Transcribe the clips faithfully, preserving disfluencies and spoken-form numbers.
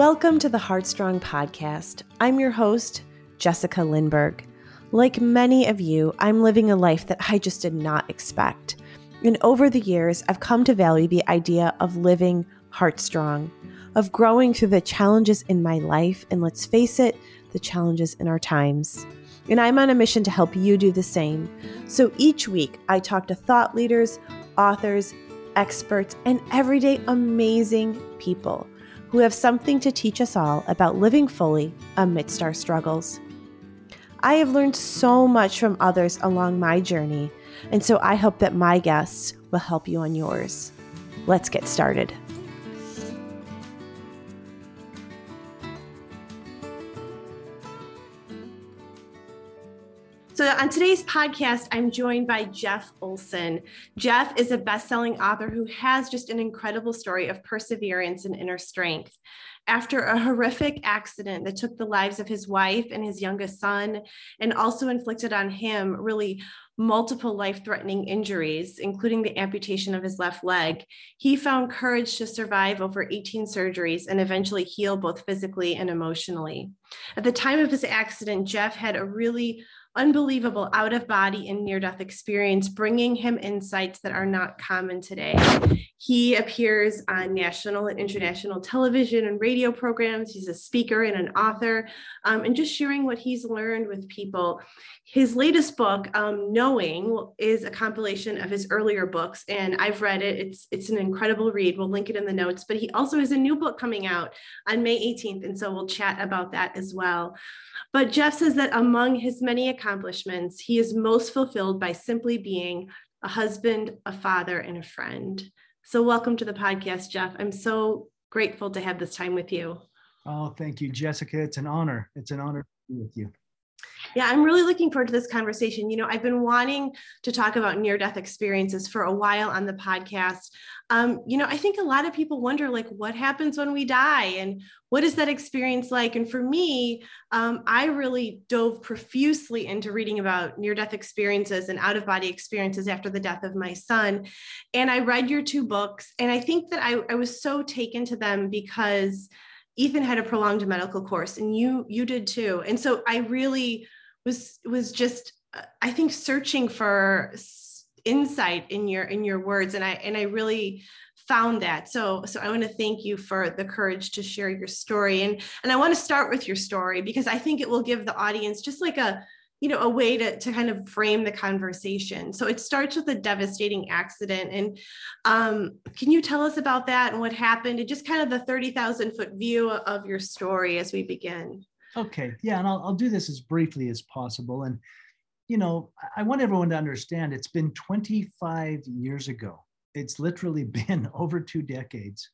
Welcome to the HeartStrong Podcast. I'm your host, Jessica Lindbergh. Like many of you, I'm living a life that I just did not expect. And over the years, I've come to value the idea of living HeartStrong, of growing through the challenges in my life, and let's face it, the challenges in our times. And I'm on a mission to help you do the same. So each week, I talk to thought leaders, authors, experts, and everyday amazing people who have something to teach us all about living fully amidst our struggles. I have learned so much from others along my journey, and so I hope that my guests will help you on yours. Let's get started. So on today's podcast, I'm joined by Jeff Olsen. Jeff is a best-selling author who has just an incredible story of perseverance and inner strength. After a horrific accident that took the lives of his wife and his youngest son, and also inflicted on him really multiple life-threatening injuries, including the amputation of his left leg, he found courage to survive over eighteen surgeries and eventually heal both physically and emotionally. At the time of his accident, Jeff had a really unbelievable out-of-body and near-death experience, bringing him insights that are not common today. He appears on national and international television and radio programs. He's a speaker and an author, um, and just sharing what he's learned with people. His latest book, um, Knowing, is a compilation of his earlier books, and I've read it. It's, it's an incredible read. We'll link it in the notes, but he also has a new book coming out on May eighteenth, and so we'll chat about that as well. But Jeff says that among his many accomplishments, he is most fulfilled by simply being a husband, a father, and a friend. So welcome to the podcast, Jeff. I'm so grateful to have this time with you. Oh, thank you, Jessica. It's an honor. It's an honor to be with you. Yeah, I'm really looking forward to this conversation. You know, I've been wanting to talk about near-death experiences for a while on the podcast. Um, you know, I think a lot of people wonder, like, what happens when we die and what is that experience like? And for me, um, I really dove profusely into reading about near-death experiences and out-of-body experiences after the death of my son. And I read your two books, and I think that I, I was so taken to them because Ethan had a prolonged medical course, and you you did too. And so I really was was just, I think, searching for insight in your in your words, and I and I really found that. So so I want to thank you for the courage to share your story, and and I want to start with your story because I think it will give the audience just like a you know, a way to, to kind of frame the conversation. So it starts with a devastating accident. And um, can you tell us about that and what happened and just kind of the thirty thousand foot view of your story as we begin? Okay. Yeah. And I'll, I'll do this as briefly as possible. And, you know, I want everyone to understand it's been twenty-five years ago. It's literally been over two decades.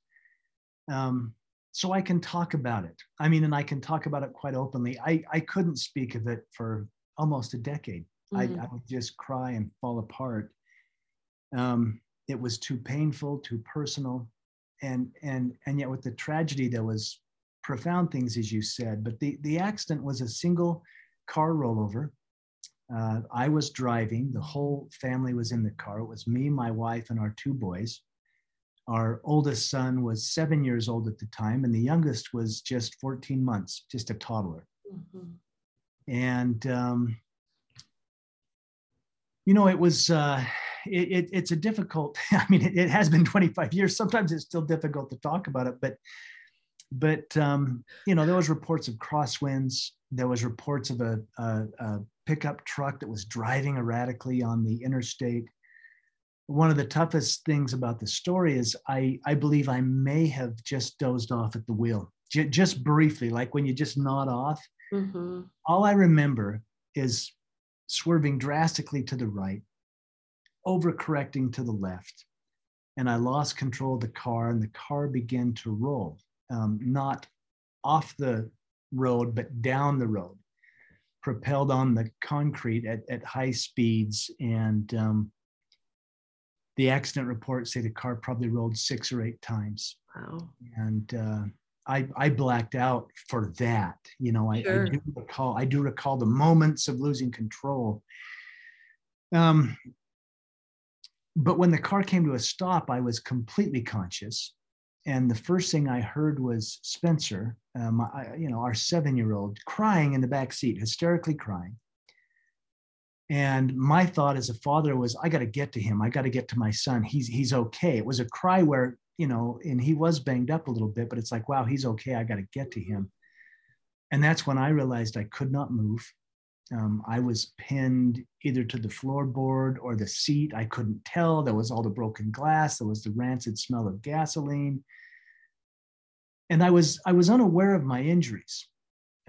Um, so I can talk about it. I mean, and I can talk about it quite openly. I, I couldn't speak of it for almost a decade. Mm-hmm. I, I would just cry and fall apart. Um, it was too painful, too personal. And and and yet with the tragedy, there was profound things, as you said, but the, the accident was a single car rollover. Uh, I was driving, the whole family was in the car. It was me, my wife, and our two boys. Our oldest son was seven years old at the time, and the youngest was just fourteen months, just a toddler. Mm-hmm. And, um, you know, it was, uh, it, it, it's a difficult, I mean, it, it has been twenty-five years. Sometimes it's still difficult to talk about it, but, but, um, you know, there was reports of crosswinds. There was reports of a, a, a pickup truck that was driving erratically on the interstate. One of the toughest things about the story is I, I believe I may have just dozed off at the wheel, J- just briefly, like when you just nod off. Mm-hmm. All I remember is swerving drastically to the right, overcorrecting to the left, and I lost control of the car, and the car began to roll, um, not off the road, but down the road, propelled on the concrete at, at high speeds, and um, the accident reports say the car probably rolled six or eight times. Wow. And uh, I, I blacked out for that. You know, I, sure. I do recall, I do recall the moments of losing control. Um, but when the car came to a stop, I was completely conscious And the first thing I heard was Spencer, um, I, you know, our seven-year-old, crying in the back seat, hysterically crying. And my thought as a father was, I got to get to him. I got to get to my son. He's he's okay. It was a cry where, you know, and he was banged up a little bit, but it's like, wow, he's okay. I got to get to him. And that's when I realized I could not move. Um, I was pinned either to the floorboard or the seat. I couldn't tell. There was all the broken glass. There was the rancid smell of gasoline. And I was I was unaware of my injuries.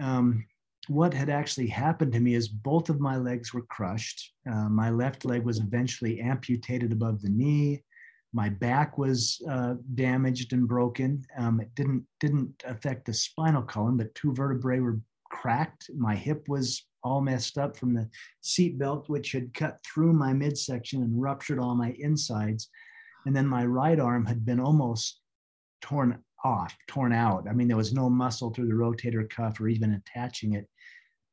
Um, what had actually happened to me is both of my legs were crushed. Uh, my left leg was eventually amputated above the knee. My back was uh, damaged and broken. Um, it didn't, didn't affect the spinal column, but two vertebrae were cracked. My hip was all messed up from the seatbelt, which had cut through my midsection and ruptured all my insides. And then my right arm had been almost torn off, torn out. I mean, there was no muscle through the rotator cuff or even attaching it.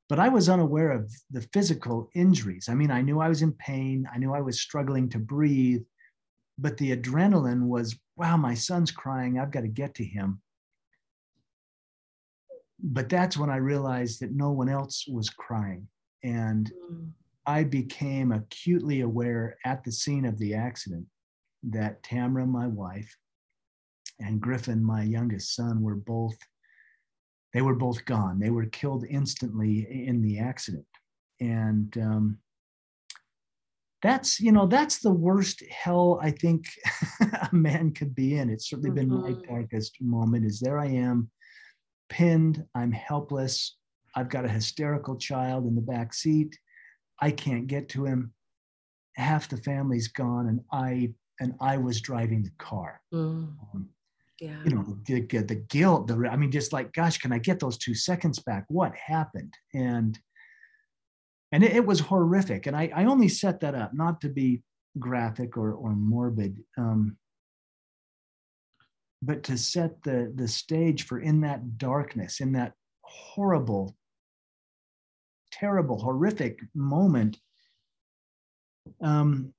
But I was unaware of the physical injuries. I mean, I knew I was in pain. I knew I was struggling to breathe. But the adrenaline was, wow, my son's crying. I've got to get to him. But that's when I realized that no one else was crying. And I became acutely aware at the scene of the accident that Tamara, my wife, and Griffin, my youngest son, were both, they were both gone. They were killed instantly in the accident. And, um, That's, you know, that's the worst hell I think a man could be in. It's certainly mm-hmm. been my darkest moment is there I am, pinned, I'm helpless. I've got a hysterical child in the back seat. I can't get to him. Half the family's gone, and I and I was driving the car. Mm. Um, yeah. You know, the, the guilt, the, I mean, just like, gosh, can I get those two seconds back? What happened? And And it, it was horrific. And I, I only set that up not to be graphic or, or morbid, um, but to set the, the stage for in that darkness, in that horrible, terrible, horrific moment, um,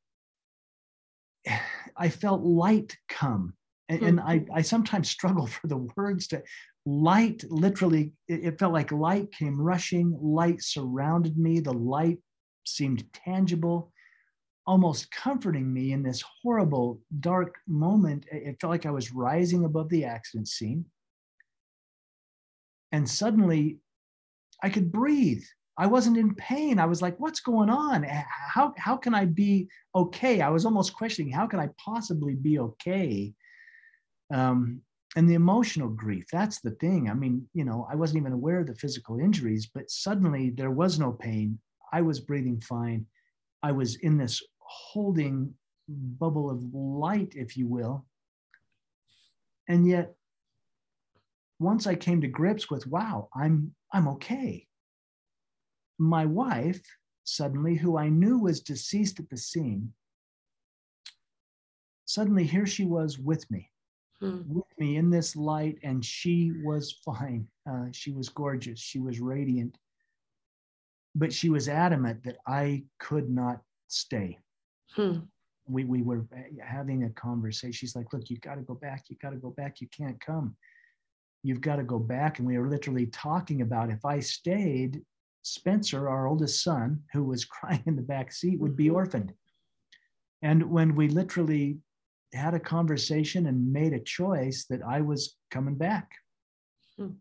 I felt light come. And, hmm. and I, I sometimes struggle for the words to... Light, literally, it felt like light came rushing, light surrounded me, the light seemed tangible, almost comforting me in this horrible, dark moment. It felt like I was rising above the accident scene. And suddenly, I could breathe. I wasn't in pain. I was like, what's going on? How, how can I be okay? I was almost questioning, how can I possibly be okay? Um, And the emotional grief, that's the thing. I mean, you know, I wasn't even aware of the physical injuries, but suddenly there was no pain. I was breathing fine. I was in this holding bubble of light, if you will. And yet, once I came to grips with, wow, I'm, I'm okay. My wife, suddenly, who I knew was deceased at the scene, suddenly here she was with me. with me in this light, and she was fine. Uh, she was gorgeous. She was radiant. But she was adamant that I could not stay. Hmm. We we were having a conversation. She's like, look, you got to go back. You got to go back. You can't come. You've got to go back. And we were literally talking about if I stayed, Spencer, our oldest son, who was crying in the back seat, would be orphaned. And when we literally had a conversation and made a choice that I was coming back. Hmm.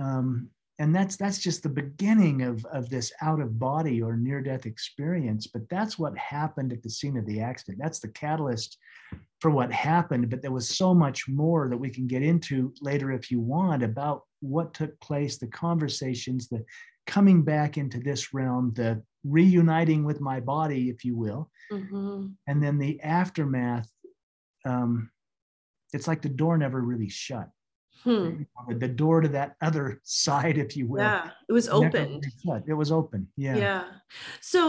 Um, and that's that's just the beginning of, of this out-of-body or near-death experience. But that's what happened at the scene of the accident. That's the catalyst for what happened. But there was so much more that we can get into later if you want about what took place, the conversations, the coming back into this realm, the reuniting with my body, if you will, mm-hmm. and then the aftermath. Um, it's like the door never really shut. Hmm. The door to that other side, if you will. Yeah, it was open. Really it was open. Yeah. Yeah. So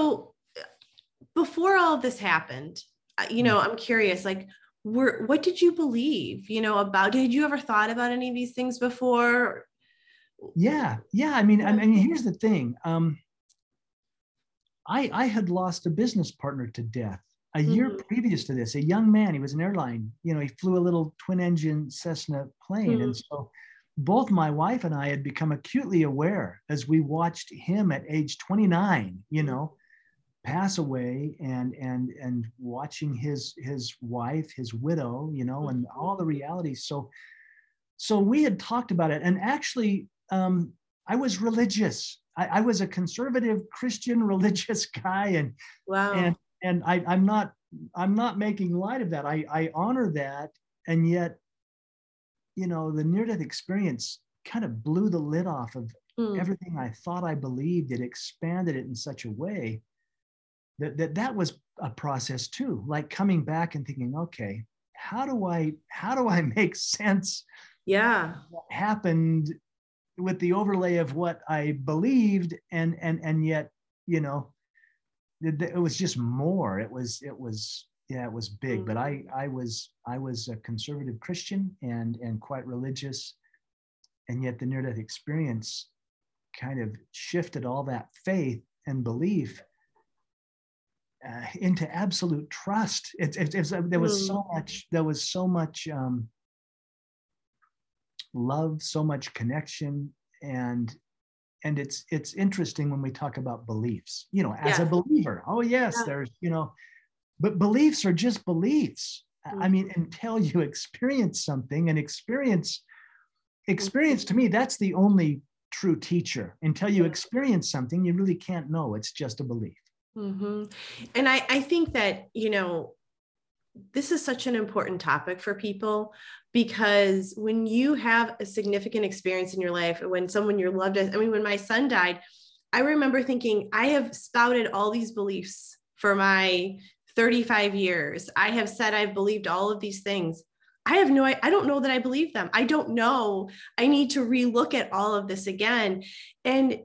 before all this happened, you know, I'm curious, like, were, what did you believe, you know, about, had you ever thought about any of these things before? Yeah. Yeah. I mean, I mean, here's the thing. Um, I, I had lost a business partner to death. A year mm-hmm. previous to this, a young man, he was an airline, you know, he flew a little twin engine Cessna plane. Mm-hmm. And so both my wife and I had become acutely aware as we watched him at age twenty-nine, you know, pass away, and, and, and watching his, his wife, his widow, you know, and all the realities. So, so we had talked about it, and actually um, I was religious. I, I was a conservative Christian religious guy. And, wow. and, And I, I'm not, I'm not making light of that. I, I honor that. And yet, you know, the near-death experience kind of blew the lid off of mm. everything I thought I believed. It expanded it in such a way that, that that was a process too, like coming back and thinking, okay, how do I, how do I make sense yeah. of what happened with the overlay of what I believed? And, and, and yet, you know, it was just more, it was, it was, yeah, it was big, mm-hmm. but I, I was, I was a conservative Christian and, and quite religious. And yet the near-death experience kind of shifted all that faith and belief uh, into absolute trust. It, it, it, it, there was mm-hmm. so much, there was so much um, love, so much connection, and And it's it's interesting when we talk about beliefs, you know, as yeah. a believer. Oh, yes, yeah. there's, you know, but beliefs are just beliefs. Mm-hmm. I mean, until you experience something, and experience, experience to me, that's the only true teacher. Until you experience something, you really can't know. It's just a belief. Mm-hmm. And I, I think that, you know, this is such an important topic for people, because when you have a significant experience in your life, when someone you're loved as, I mean, when my son died, I remember thinking, I have spouted all these beliefs for my thirty-five years. I have said, I've believed all of these things. I have no, I don't know that I believe them. I don't know. I need to relook at all of this again. And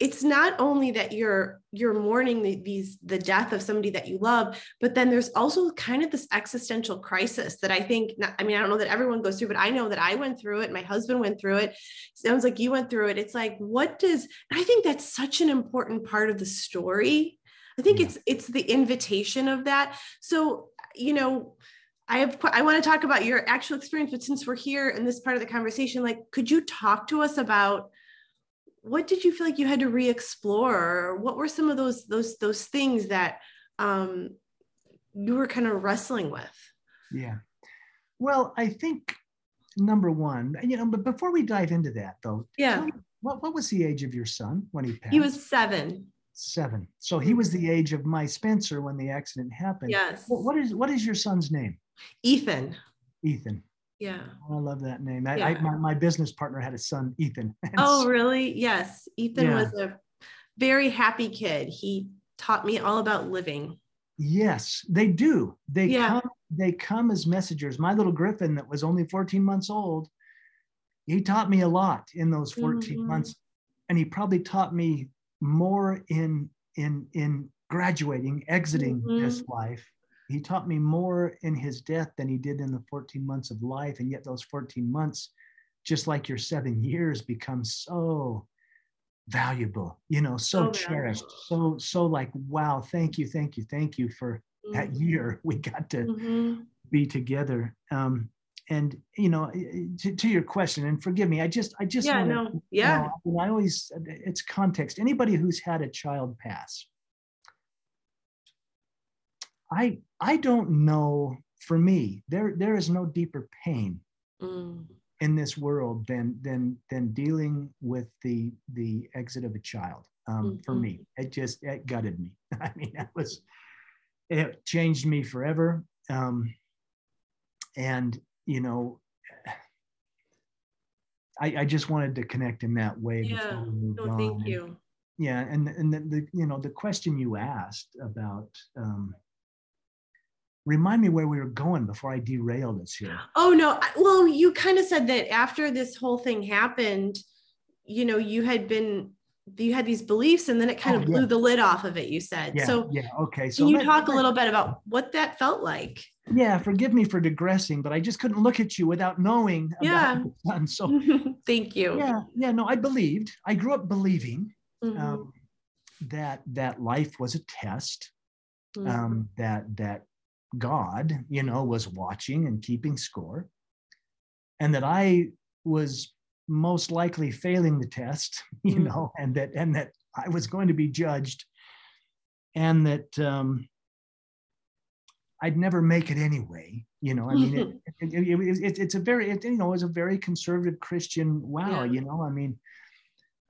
it's not only that you're you're mourning the, these the death of somebody that you love, but then there's also kind of this existential crisis that I think, not, I mean, I don't know that everyone goes through, but I know that I went through it. My husband went through it. Sounds like you went through it. It's like, what does, I think that's such an important part of the story. I think yeah. it's it's the invitation of that. So, you know, I have, I want to talk about your actual experience, but since we're here in this part of the conversation, like, could you talk to us about what did you feel like you had to re-explore? What were some of those, those, those things that um, you were kind of wrestling with? Yeah. Well, I think number one, you know, but before we dive into that though, yeah. tell me, what, what was the age of your son when he passed? He was seven. Seven. So he was the age of my Spencer when the accident happened. Yes. Well, what is, what is your son's name? Ethan. Ethan. Yeah. I love that name. I, yeah. I, my, my business partner had a son, Ethan. Oh, really? Yes. Ethan yeah. was a very happy kid. He taught me all about living. Yes, they do. They, yeah. come, they come as messengers. My little Griffin that was only fourteen months old, he taught me a lot in those fourteen mm-hmm. months. And he probably taught me more in, in, in graduating, exiting mm-hmm. this life. He taught me more in his death than he did in the fourteen months of life. And yet those fourteen months, just like your seven years, become so valuable, you know, so, so cherished, so, so like, wow, thank you, thank you, thank you for mm-hmm. that year we got to mm-hmm. be together. Um, and, you know, to, to your question, and forgive me, I just, I just, yeah, wanna, no. yeah. You know, I always, it's context. Anybody who's had a child pass, I I don't know, for me, there there is no deeper pain mm. in this world than than than dealing with the the exit of a child. Um, mm-hmm. For me, it just it gutted me. I mean, that was it changed me forever. Um, and you know, I I just wanted to connect in that way. Yeah. No, thank you. Yeah, and and the, the you know the question you asked about. Um, Remind me where we were going before I derail this here. Oh, no. Well, you kind of said that after this whole thing happened, you know, you had been, you had these beliefs, and then it kind oh, of blew yeah. the lid off of it, you said. Yeah, so yeah, okay. So can you let, talk let, a little bit about what that felt like? Yeah, forgive me for digressing, but I just couldn't look at you without knowing yeah. about it. So thank you. Yeah, yeah, no, I believed. I grew up believing mm-hmm. um, that that life was a test. mm-hmm. um, that that God, you know, was watching and keeping score, and that I was most likely failing the test, you mm-hmm. know, and that and that I was going to be judged, and that um, I'd never make it anyway, you know. I mean, it, it, it, it, it, it's a very, it, you know, it's a very conservative Christian. Wow, yeah. you know, I mean.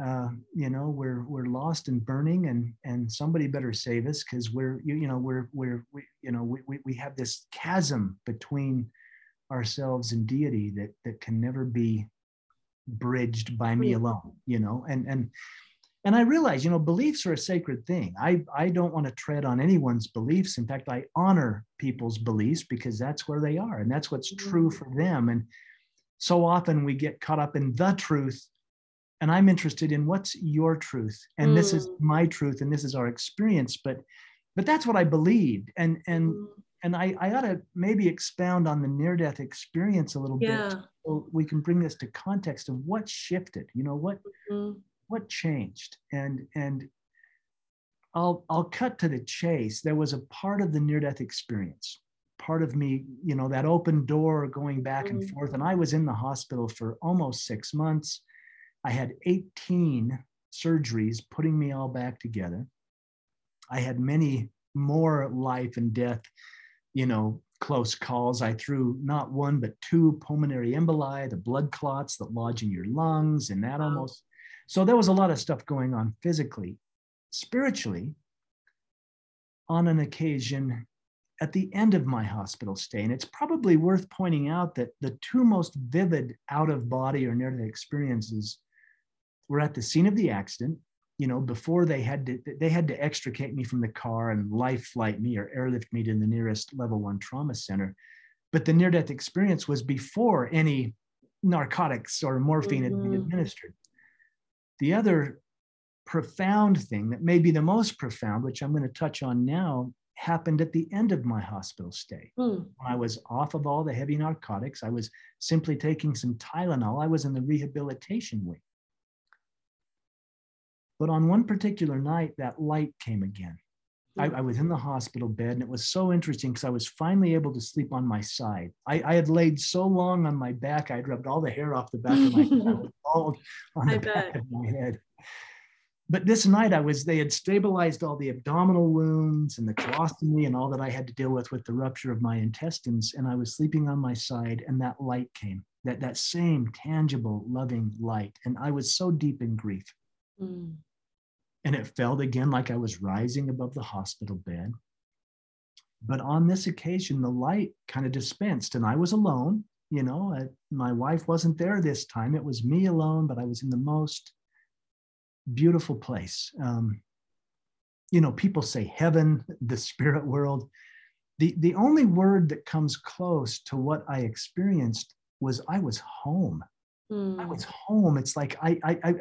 Uh, you know, we're we're lost and burning, and and somebody better save us, because we're you, you know we're we're we, you know we, we we have this chasm between ourselves and deity that that can never be bridged by me alone, you know. And and and I realize, you know, beliefs are a sacred thing. I I don't want to tread on anyone's beliefs. In fact, I honor people's beliefs because that's where they are, and that's what's true for them. And so often we get caught up in the truth. And I'm interested in what's your truth, and mm. this is my truth, and this is our experience. But, but that's what I believed, and and mm. and I, I ought to maybe expound on the near-death experience a little yeah. bit, so we can bring this to context of what shifted, you know, what mm-hmm. what changed, and and I'll I'll cut to the chase. There was a part of the near-death experience, part of me, you know, that open door going back mm. and forth, and I was in the hospital for almost six months. I had eighteen surgeries putting me all back together. I had many more life and death, you know, close calls. I threw not one, but two pulmonary emboli, the blood clots that lodge in your lungs, and that wow. almost. So there was a lot of stuff going on physically. Spiritually, on an occasion at the end of my hospital stay, and it's probably worth pointing out that the two most vivid out-of-body or near-death experiences were at the scene of the accident, you know, before they had to, they had to extricate me from the car and life flight me or airlift me to the nearest level one trauma center. But the near-death experience was before any narcotics or morphine mm-hmm. had been administered. The other profound thing that may be the most profound, which I'm going to touch on now, happened at the end of my hospital stay. Mm. I was off of all the heavy narcotics. I was simply taking some Tylenol. I was in the rehabilitation wing. But on one particular night, that light came again. Mm. I, I was in the hospital bed, and it was so interesting because I was finally able to sleep on my side. I, I had laid so long on my back, I had rubbed all the hair off the back of my head. I was bald on the I back bet. of my head. But this night I was, they had stabilized all the abdominal wounds and the colostomy and all that I had to deal with with the rupture of my intestines. And I was sleeping on my side, and that light came, that, that same tangible, loving light. And I was so deep in grief. Mm. And it felt again like I was rising above the hospital bed. But on this occasion, the light kind of dispensed, and I was alone. You know, I, my wife wasn't there this time. It was me alone, but I was in the most beautiful place. Um, you know, people say heaven, the spirit world. The, the only word that comes close to what I experienced was I was home. Mm. I was home. It's like, I, I, I, I,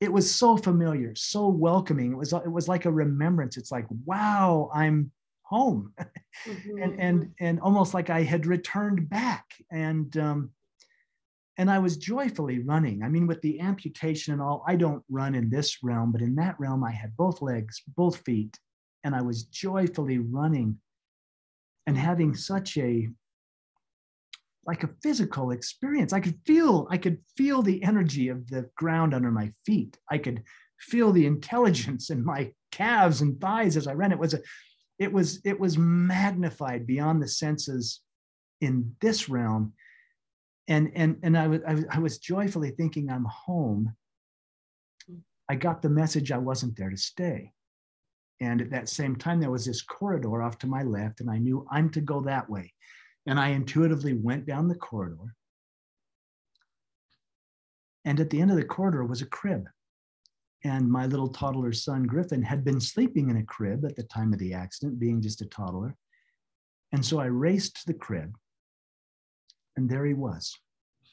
it was so familiar, so welcoming. It was, it was like a remembrance. It's like, wow, I'm home. Mm-hmm. and, and, and almost like I had returned back. And, um, And I was joyfully running. I mean, with the amputation and all, I don't run in this realm, but in that realm, I had both legs, both feet, and I was joyfully running and having such a, like a physical experience. I could feel, I could feel the energy of the ground under my feet. I could feel the intelligence in my calves and thighs as I ran. It was, a, it was, it was magnified beyond the senses in this realm. And and and I was I was joyfully thinking, I'm home. I got the message I wasn't there to stay. And at that same time, there was this corridor off to my left, and I knew I'm to go that way. And I intuitively went down the corridor. And at the end of the corridor was a crib. And my little toddler son, Griffin, had been sleeping in a crib at the time of the accident, being just a toddler. And so I raced to the crib. And there he was.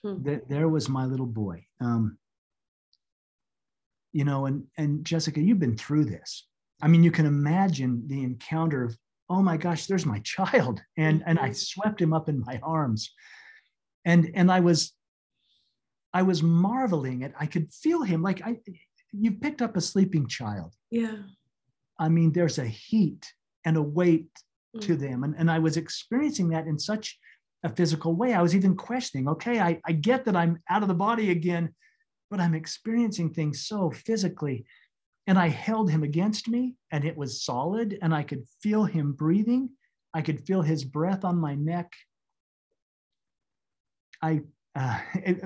Hmm. There, there was my little boy. Um, you know, and, and Jessica, you've been through this. I mean, you can imagine the encounter of, oh my gosh, there's my child. And, and I swept him up in my arms. And, and I was, I was marveling at, I could feel him. Like I, you picked up a sleeping child. Yeah. I mean, there's a heat and a weight mm. to them. And, and I was experiencing that in such a physical way. I was even questioning, okay, I, I get that I'm out of the body again, but I'm experiencing things so physically. And I held him against me, and it was solid, and I could feel him breathing. I could feel his breath on my neck. I uh, it,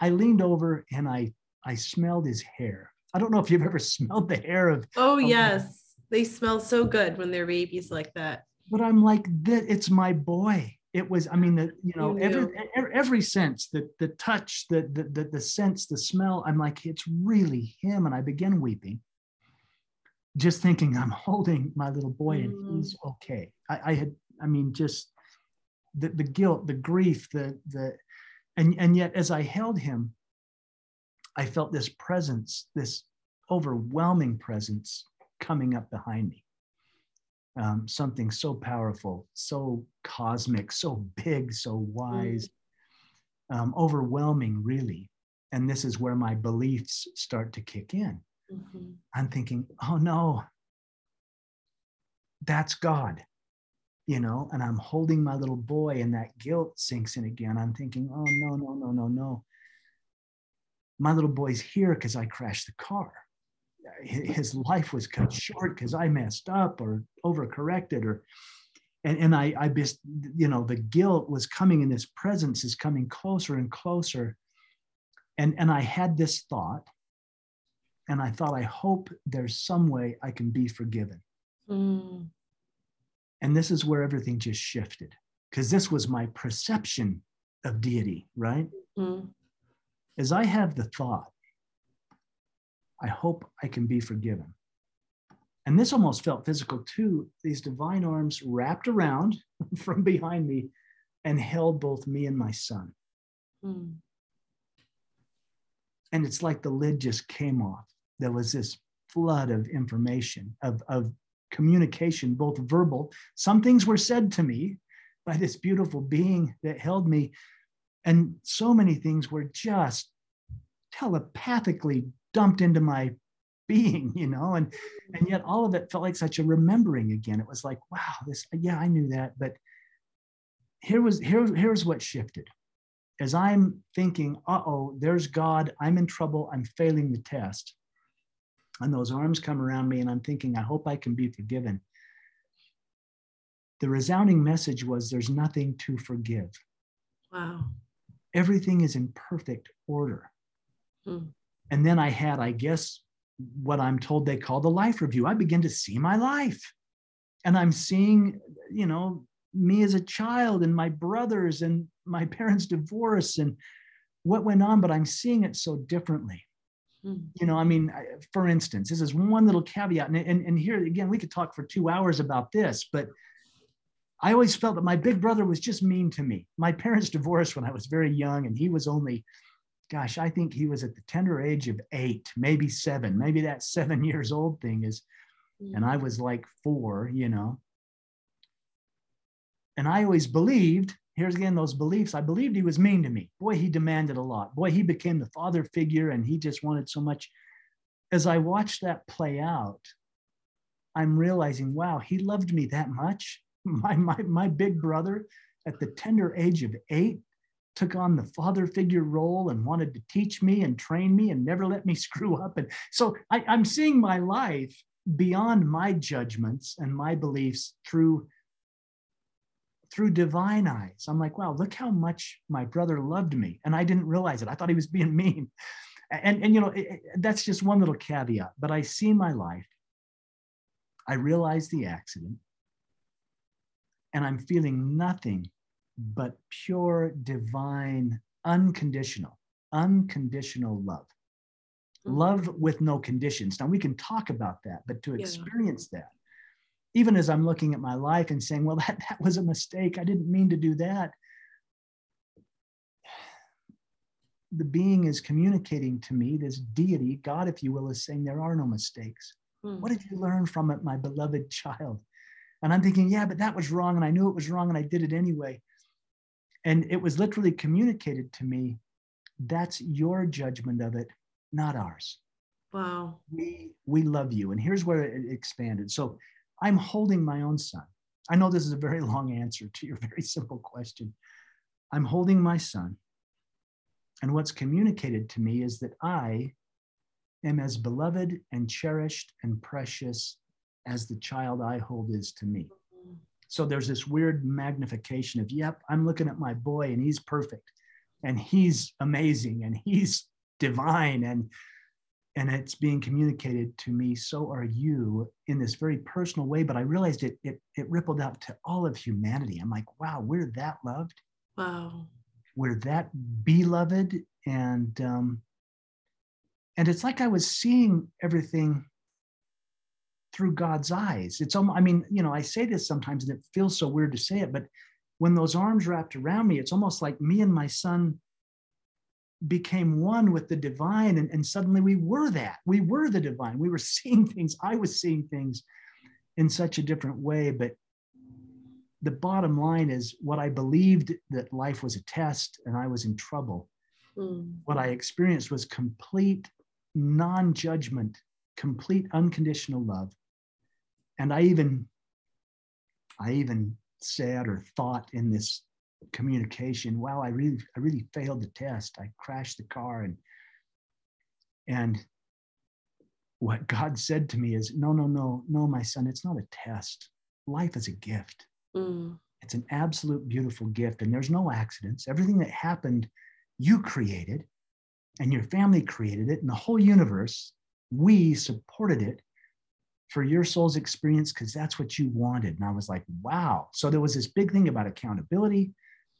I leaned over and I I smelled his hair. I don't know if you've ever smelled the hair of. Oh, of yes. My, they smell so good when they're babies like that. But I'm like, it's my boy. It was, I mean, the, you know, you every, every sense, the, the touch, the, the, the, the sense, the smell, I'm like, it's really him. And I began weeping, just thinking I'm holding my little boy and mm. he's okay. I, I had, I mean, just the, the guilt, the grief, the, the, and, and yet as I held him, I felt this presence, this overwhelming presence coming up behind me. Um, something so powerful, so cosmic, so big, so wise, mm-hmm. um, overwhelming, really. And this is where my beliefs start to kick in. Mm-hmm. I'm thinking, oh no, that's God, you know, and I'm holding my little boy and that guilt sinks in again. I'm thinking, oh no, no, no, no, no. My little boy's here because I crashed the car. His life was cut short because I messed up or overcorrected, or and and I I just, you know, the guilt was coming, and this presence is coming closer and closer, and and I had this thought, and I thought, I hope there's some way I can be forgiven. Mm. And this is where everything just shifted, because this was my perception of deity, right? Mm. As I have the thought, I hope I can be forgiven. And this almost felt physical too. These divine arms wrapped around from behind me and held both me and my son. Mm. And it's like the lid just came off. There was this flood of information, of, of communication, both verbal. Some things were said to me by this beautiful being that held me. And so many things were just telepathically dumped into my being, you know, and, and yet all of it felt like such a remembering again. It was like, wow, this, yeah, I knew that. But here was, here, here's what shifted. As I'm thinking, uh-oh, there's God, I'm in trouble, I'm failing the test. And those arms come around me and I'm thinking, I hope I can be forgiven. The resounding message was, there's nothing to forgive. Wow. Everything is in perfect order. Hmm. And then I had, I guess, what I'm told they call the life review. I begin to see my life. And I'm seeing, you know, me as a child and my brothers and my parents' divorce and what went on, but I'm seeing it so differently. Mm-hmm. You know, I mean, for instance, this is one little caveat. And, and, and here, again, we could talk for two hours about this, but I always felt that my big brother was just mean to me. My parents divorced when I was very young, and he was only... gosh, I think he was at the tender age of eight, maybe seven, maybe that seven years old thing is, and I was like four, you know. And I always believed, here's again, those beliefs, I believed he was mean to me. Boy, he demanded a lot. Boy, he became the father figure and he just wanted so much. As I watched that play out, I'm realizing, wow, he loved me that much. My, my, my big brother at the tender age of eight took on the father figure role and wanted to teach me and train me and never let me screw up. And so I, I'm seeing my life beyond my judgments and my beliefs through, through divine eyes. I'm like, wow, look how much my brother loved me. And I didn't realize it. I thought he was being mean. And, and you know, it, that's just one little caveat, but I see my life. I realize the accident and I'm feeling nothing but pure, divine, unconditional, unconditional love. Mm-hmm. Love with no conditions. Now, we can talk about that, but to experience yeah. that, even as I'm looking at my life and saying, well, that, that was a mistake. I didn't mean to do that. The being is communicating to me, this deity, God, if you will, is saying there are no mistakes. Mm-hmm. What did you learn from it, my beloved child? And I'm thinking, yeah, but that was wrong. And I knew it was wrong and I did it anyway. And it was literally communicated to me, that's your judgment of it, not ours. Wow. We, we love you. And here's where it expanded. So I'm holding my own son. I know this is a very long answer to your very simple question. I'm holding my son. And what's communicated to me is that I am as beloved and cherished and precious as the child I hold is to me. So there's this weird magnification of, yep, I'm looking at my boy and he's perfect and he's amazing and he's divine. And, and it's being communicated to me, so are you, in this very personal way. But I realized it, it, it rippled out to all of humanity. I'm like, wow, we're that loved. Wow. We're that beloved. And, um, and it's like I was seeing everything through God's eyes. It's almost, I mean, you know, I say this sometimes and it feels so weird to say it, but when those arms wrapped around me, it's almost like me and my son became one with the divine. And, and suddenly we were that. We were the divine. We were seeing things. I was seeing things in such a different way. But the bottom line is, what I believed that life was a test and I was in trouble. Mm. What I experienced was complete non-judgment, complete unconditional love. And I even, I even said or thought in this communication, wow, I really, I really failed the test. I crashed the car. And, and what God said to me is, no, no, no, no, my son, it's not a test. Life is a gift. Mm. It's an absolute beautiful gift. And there's no accidents. Everything that happened, you created, and your family created it, and the whole universe, we supported it for your soul's experience, because that's what you wanted. And I was like, wow. So there was this big thing about accountability,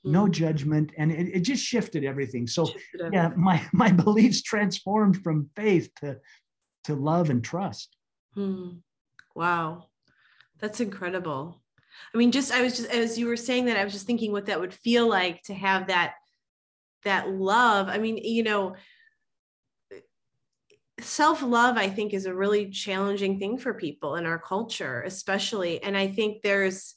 mm. no judgment, and it, it just shifted everything. So shifted everything. Yeah, my, my beliefs transformed from faith to, to love and trust. Mm. Wow. That's incredible. I mean, just, I was just, as you were saying that, I was just thinking what that would feel like to have that, that love. I mean, you know, self-love, I think, is a really challenging thing for people in our culture, especially. And I think there's,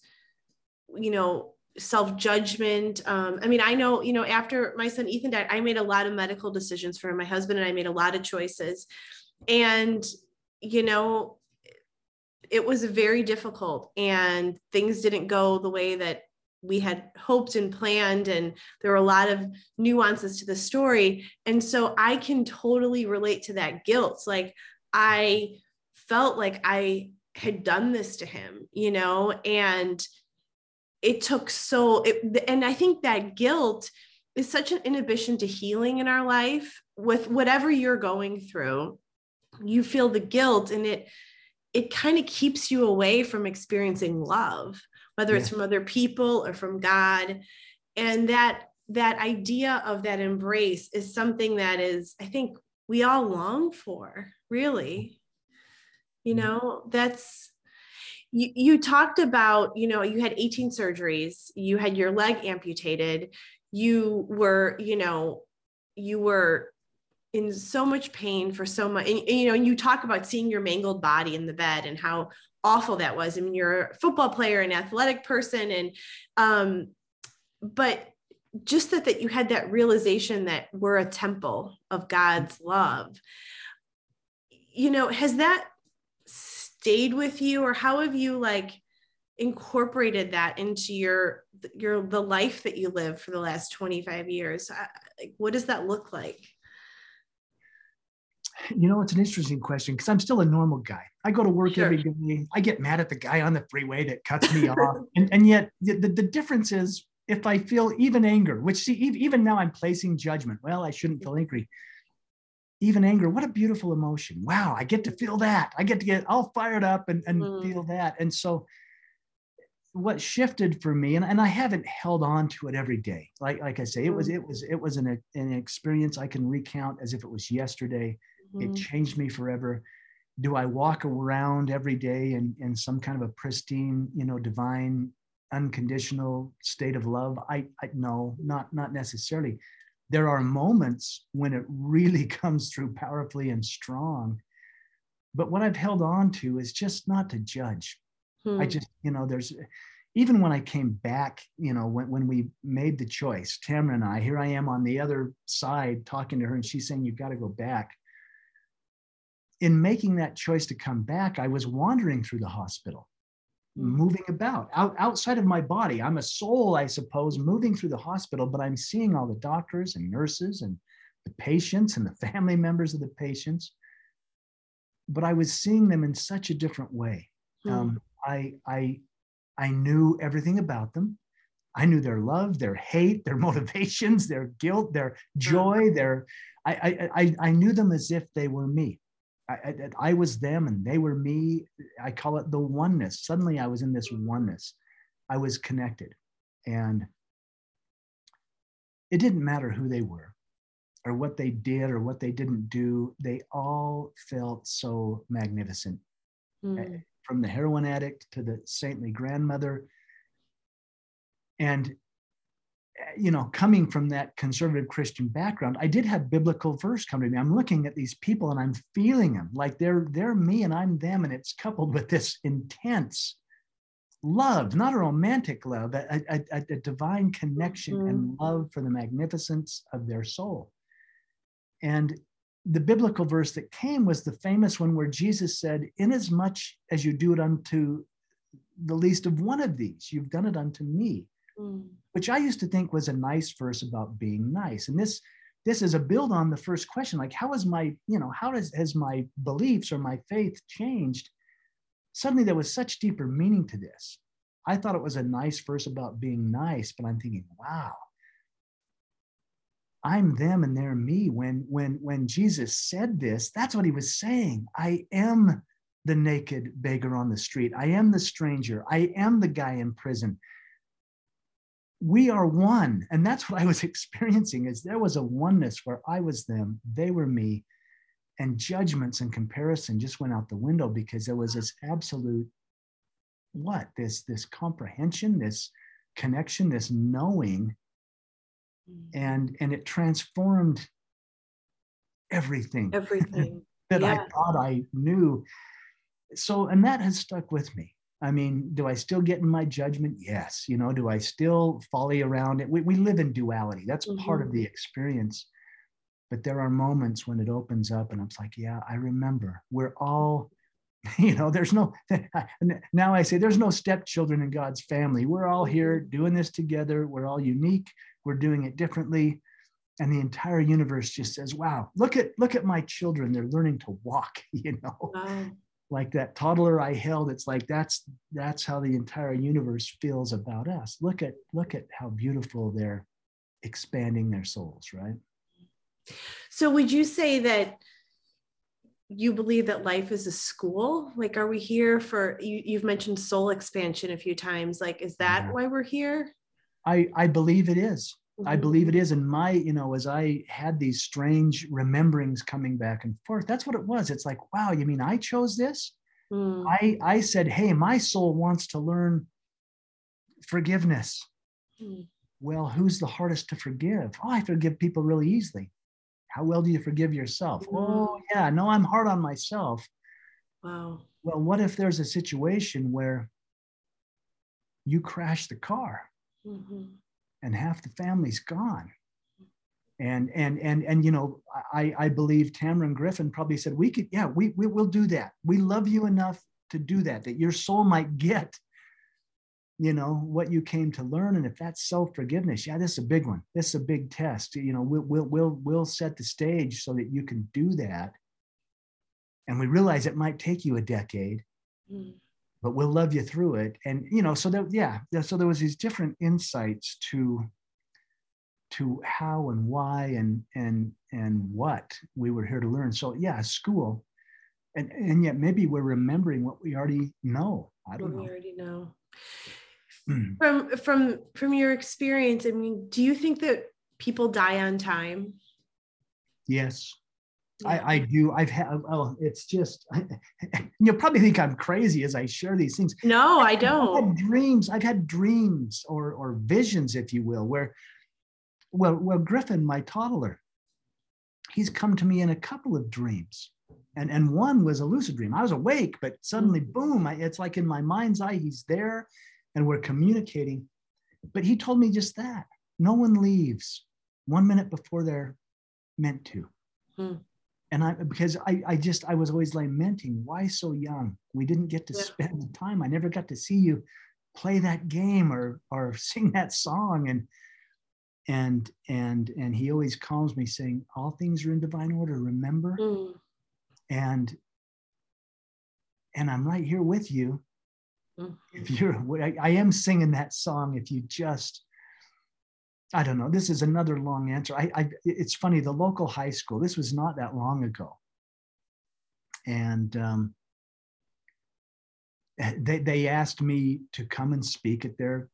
you know, self-judgment. Um, I mean, I know, you know, after my son Ethan died, I made a lot of medical decisions for him. My husband and I made a lot of choices. And, you know, it was very difficult, and things didn't go the way that we had hoped and planned. And there were a lot of nuances to the story. And so I can totally relate to that guilt. Like, I felt like I had done this to him, you know, and it took so, it, and I think that guilt is such an inhibition to healing in our life. With whatever you're going through, you feel the guilt, and it, it kind of keeps you away from experiencing love, whether it's from other people or from God. And that, that idea of that embrace is something that is, I think, we all long for, really. You know, that's, you, you talked about, you know, you had eighteen surgeries, you had your leg amputated, you were, you know, you were in so much pain for so much, and, and you know, and you talk about seeing your mangled body in the bed and how awful that was. I mean, you're a football player, an athletic person. And, um, but just that, that you had that realization that we're a temple of God's love, you know, has that stayed with you, or how have you like incorporated that into your, your, the life that you live for the last twenty-five years? Like, what does that look like? You know, it's an interesting question, because I'm still a normal guy. I go to work sure. every day. I get mad at the guy on the freeway that cuts me off. And, and yet the, the difference is, if I feel even anger, which see, even now I'm placing judgment. Well, I shouldn't feel angry. Even anger, what a beautiful emotion. Wow, I get to feel that. I get to get all fired up and, and mm. feel that. And so what shifted for me, and, and I haven't held on to it every day. Like, like I say, it was, it was, it was an, an experience I can recount as if it was yesterday. It changed me forever. Do I walk around every day in, in some kind of a pristine, you know, divine, unconditional state of love? I, I no, not, not necessarily. There are moments when it really comes through powerfully and strong. But what I've held on to is just not to judge. Hmm. I just, you know, there's, even when I came back, you know, when, when we made the choice, Tamara and I, here I am on the other side talking to her, and she's saying, you've got to go back. In making that choice to come back, I was wandering through the hospital. moving about out, outside of my body. I'm a soul, I suppose, moving through the hospital, but I'm seeing all the doctors and nurses and the patients and the family members of the patients. But I was seeing them in such a different way. Mm. Um, I, I, I knew everything about them. I knew their love, their hate, their motivations, their guilt, their joy, their, I, I, I, I knew them as if they were me. I, I, I was them and they were me. I call it the oneness. Suddenly I was in this oneness. I was connected, and it didn't matter who they were or what they did or what they didn't do. They all felt so magnificent. Mm. From the heroin addict to the saintly grandmother. And, you know, coming from that conservative Christian background, I did have biblical verse come to me. I'm looking at these people and I'm feeling them like they're they're me and I'm them. And it's coupled with this intense love, not a romantic love, a, a, a divine connection mm-hmm. and love for the magnificence of their soul. And the biblical verse that came was the famous one where Jesus said, "Inasmuch as you do it unto the least of one of these, you've done it unto me." Mm. Which I used to think was a nice verse about being nice. And this, this is a build on the first question, like how is my, you know, how does, has my beliefs or my faith changed? Suddenly there was such deeper meaning to this. I thought it was a nice verse about being nice, but I'm thinking, wow, I'm them and they're me. When, when, when Jesus said this, that's what he was saying. I am the naked beggar on the street. I am the stranger. I am the guy in prison. We are one. And that's what I was experiencing, is there was a oneness where I was them, they were me, and judgments and comparison just went out the window, because there was this absolute, what, this, this comprehension, this connection, this knowing, and, and it transformed everything, everything that yeah. I thought I knew. So, and that has stuck with me. I mean, do I still get in my judgment? Yes. You know, do I still folly around it? We, we live in duality. That's mm-hmm. part of the experience. But there are moments when it opens up and I'm like, yeah, I remember. We're all, you know, there's no, now I say there's no stepchildren in God's family. We're all here doing this together. We're all unique. We're doing it differently. And the entire universe just says, wow, look at, look at my children. They're learning to walk, you know. Wow. Like that toddler I held, it's like that's that's how the entire universe feels about us. Look at look at how beautiful they're expanding their souls, right? So would you say that you believe that life is a school? Like, are we here for, you, you've mentioned soul expansion a few times. Like, is that yeah. why we're here? I, I believe it is. Mm-hmm. I believe it is. And my, you know, as I had these strange rememberings coming back and forth, that's what it was. It's like, wow, you mean I chose this? Mm. I, I said, hey, my soul wants to learn forgiveness. Mm. Well, who's the hardest to forgive? Oh, I forgive people really easily. How well do you forgive yourself? Mm. Oh, yeah, no, I'm hard on myself. Wow. Well, what if there's a situation where you crash the car? Mm-hmm. And half the family's gone. And, and, and, and, you know, I, I believe Tamara and Griffin probably said, we could, yeah, we, we will do that. We love you enough to do that, that your soul might get, you know, what you came to learn. And if that's self-forgiveness, yeah, this is a big one. This is a big test. You know, we'll, we'll, we'll, we'll set the stage so that you can do that. And we realize it might take you a decade, mm. but we'll love you through it. And, you know, so that, yeah, so there was these different insights to, to how and why and, and, and what we were here to learn. So yeah, school. And, and yet maybe we're remembering what we already know. I don't what know. We already know. Mm. From, from, from your experience, I mean, do you think that people die on time? Yes. I, I do. I've had, oh, it's just, I, you'll probably think I'm crazy as I share these things. No, I don't. I've had dreams. I've had dreams or, or visions, if you will, where, well, well, Griffin, my toddler, he's come to me in a couple of dreams. And, and one was a lucid dream. I was awake, but suddenly, boom, I, it's like in my mind's eye, he's there and we're communicating. But he told me just that. No one leaves one minute before they're meant to. Hmm. And I, because I, I just, I was always lamenting, why so young? We didn't get to yeah. spend the time. I never got to see you play that game or, or sing that song. And, and, and, and he always calms me saying, all things are in divine order, remember? Mm. And, and I'm right here with you. Mm. If you're, I, I am singing that song. If you just, I don't know. This is another long answer. I, I, it's funny, the local high school, this was not that long ago. And um, they, they asked me to come and speak at their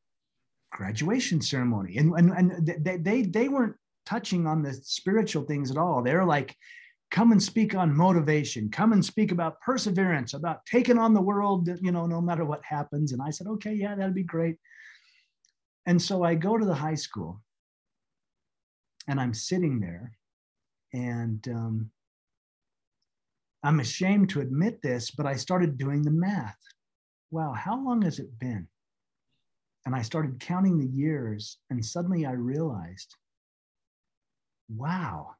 graduation ceremony. And, and, and they, they, they weren't touching on the spiritual things at all. They're like, come and speak on motivation, come and speak about perseverance, about taking on the world, you know, no matter what happens. And I said, okay, yeah, that'd be great. And so I go to the high school. And I'm sitting there, and um, I'm ashamed to admit this, but I started doing the math. Wow, how long has it been? And I started counting the years, and suddenly I realized, wow,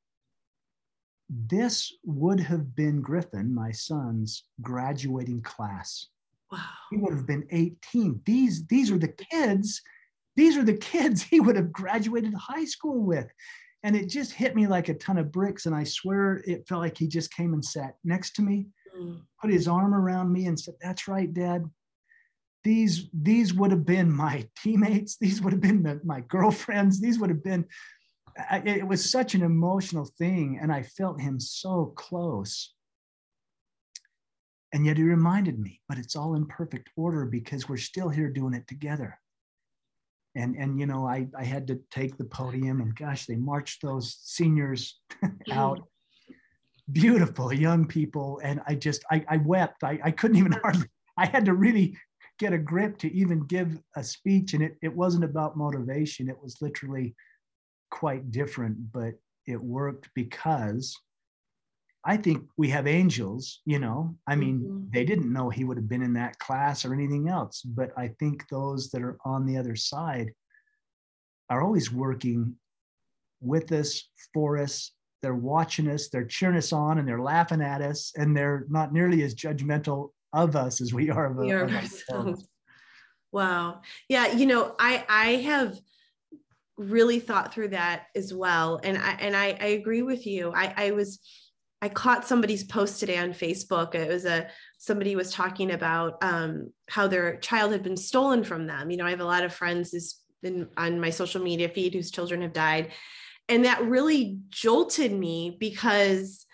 this would have been Griffin, my son's graduating class. Wow. He would have been eighteen. These, these are the kids. These are the kids he would have graduated high school with. And it just hit me like a ton of bricks. And I swear it felt like he just came and sat next to me, mm. put his arm around me and said, that's right, Dad. These, these would have been my teammates. These would have been the, my girlfriends. These would have been, I, it was such an emotional thing. And I felt him so close. And yet he reminded me, but it's all in perfect order because we're still here doing it together. And, and you know, I, I had to take the podium, and gosh, they marched those seniors out. Beautiful young people. And I just, I, I wept. I, I couldn't even hardly, I had to really get a grip to even give a speech. And it, it wasn't about motivation. It was literally quite different, but it worked because I think we have angels, you know, I mean, mm-hmm. they didn't know he would have been in that class or anything else, but I think those that are on the other side are always working with us, for us. They're watching us, they're cheering us on, and they're laughing at us, and they're not nearly as judgmental of us as we are of, we are of ourselves. Wow. Yeah. You know, I, I have really thought through that as well. And I, and I, I agree with you. I, I was, I caught somebody's post today on Facebook. It was a, somebody was talking about um, how their child had been stolen from them. You know, I have a lot of friends who's been on my social media feed whose children have died. And that really jolted me because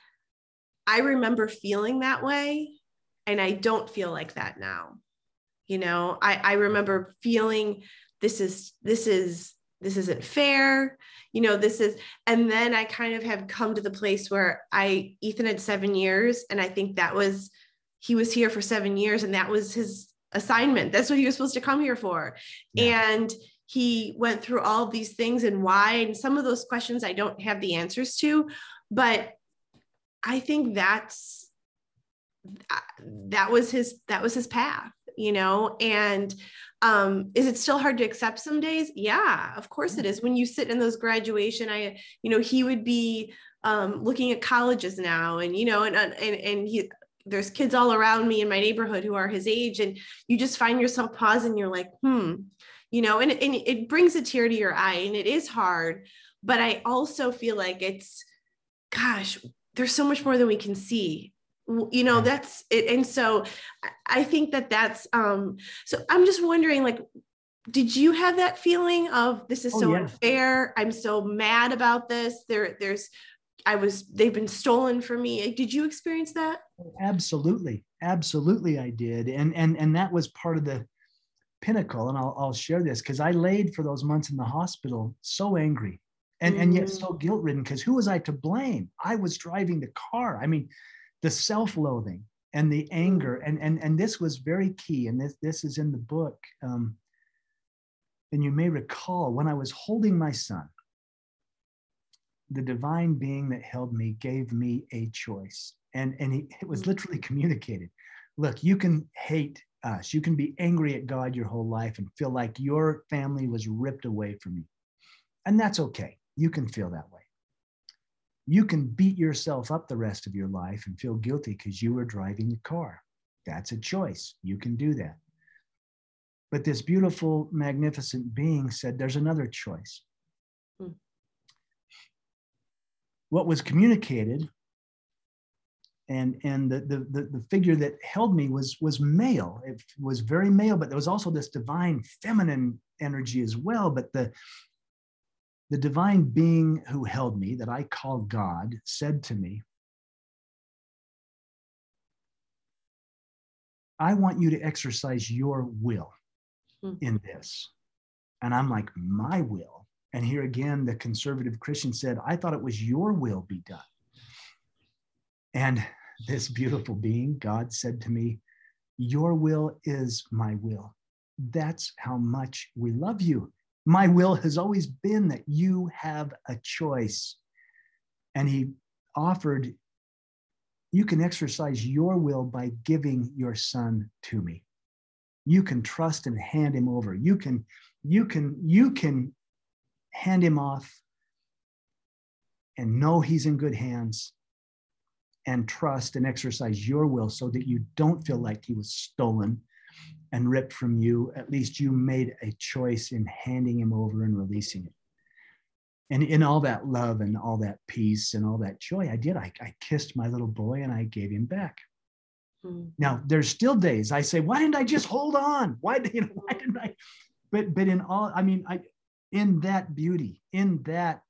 I remember feeling that way. And I don't feel like that now. You know, I, I remember feeling this is, this is, this isn't fair, you know, this is, and then I kind of have come to the place where I, Ethan had seven years. And I think that was, he was here for seven years and that was his assignment. That's what he was supposed to come here for. Yeah. And he went through all these things and why, and some of those questions I don't have the answers to, but I think that's, that was his, that was his path, you know, and Um, is it still hard to accept some days? Yeah, of course it is. When you sit in those graduation, I, you know, he would be um, looking at colleges now, and, you know, and, and, and he, there's kids all around me in my neighborhood who are his age, and you just find yourself pausing. You're like, Hmm, you know, and, and it brings a tear to your eye, and it is hard, but I also feel like it's, gosh, there's so much more than we can see. You know, that's it. And so I think that that's, um, so I'm just wondering, like, did you have that feeling of this is oh, so yeah. unfair? I'm so mad about this. There, there's, I was, they've been stolen from me. Did you experience that? Absolutely. Absolutely. I did. And, and, and that was part of the pinnacle. And I'll, I'll share this because I laid for those months in the hospital, so angry and, mm. and yet so guilt-ridden, because who was I to blame? I was driving the car. I mean, the self-loathing and the anger. And, and, and this was very key. And this, this is in the book. Um, and you may recall when I was holding my son, the divine being that held me gave me a choice. And, and he, it was literally communicated. Look, you can hate us. You can be angry at God your whole life and feel like your family was ripped away from you. And that's okay. You can feel that way. You can beat yourself up the rest of your life and feel guilty because you were driving the car. That's a choice. You can do that. But this beautiful, magnificent being said, there's another choice. Hmm. What was communicated and, and the, the, the, the figure that held me was, was male. It was very male, but there was also this divine feminine energy as well. But the, the divine being who held me, that I call God, said to me, I want you to exercise your will in this. And I'm like, my will? And here again, the conservative Christian said, I thought it was your will be done. And this beautiful being, God, said to me, your will is my will. That's how much we love you. My will has always been that you have a choice. And he offered, you can exercise your will by giving your son to me. You can trust and hand him over. You can, you can, you can hand him off and know he's in good hands, and trust and exercise your will so that you don't feel like he was stolen and ripped from you. At least you made a choice in handing him over and releasing him. And in all that love and all that peace and all that joy, I did. I, I kissed my little boy and I gave him back. Mm. Now, there's still days I say, why didn't I just hold on? Why, you know, why didn't I? But but in all, I mean, I, in that beauty, in that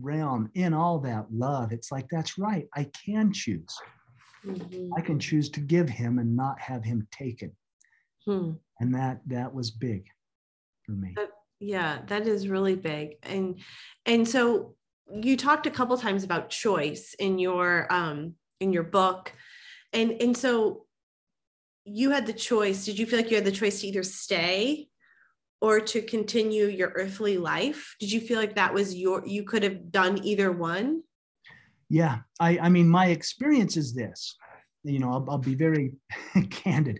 realm, in all that love, it's like, that's right. I can choose. Mm-hmm. I can choose to give him and not have him taken. Mm. And that that was big for me. But- Yeah, that is really big. And, and so you talked a couple times about choice in your, um, in your book. And, and so you had the choice. Did you feel like you had the choice to either stay or to continue your earthly life? Did you feel like that was your, you could have done either one? Yeah. I, I mean, my experience is this, you know, I'll, I'll be very candid.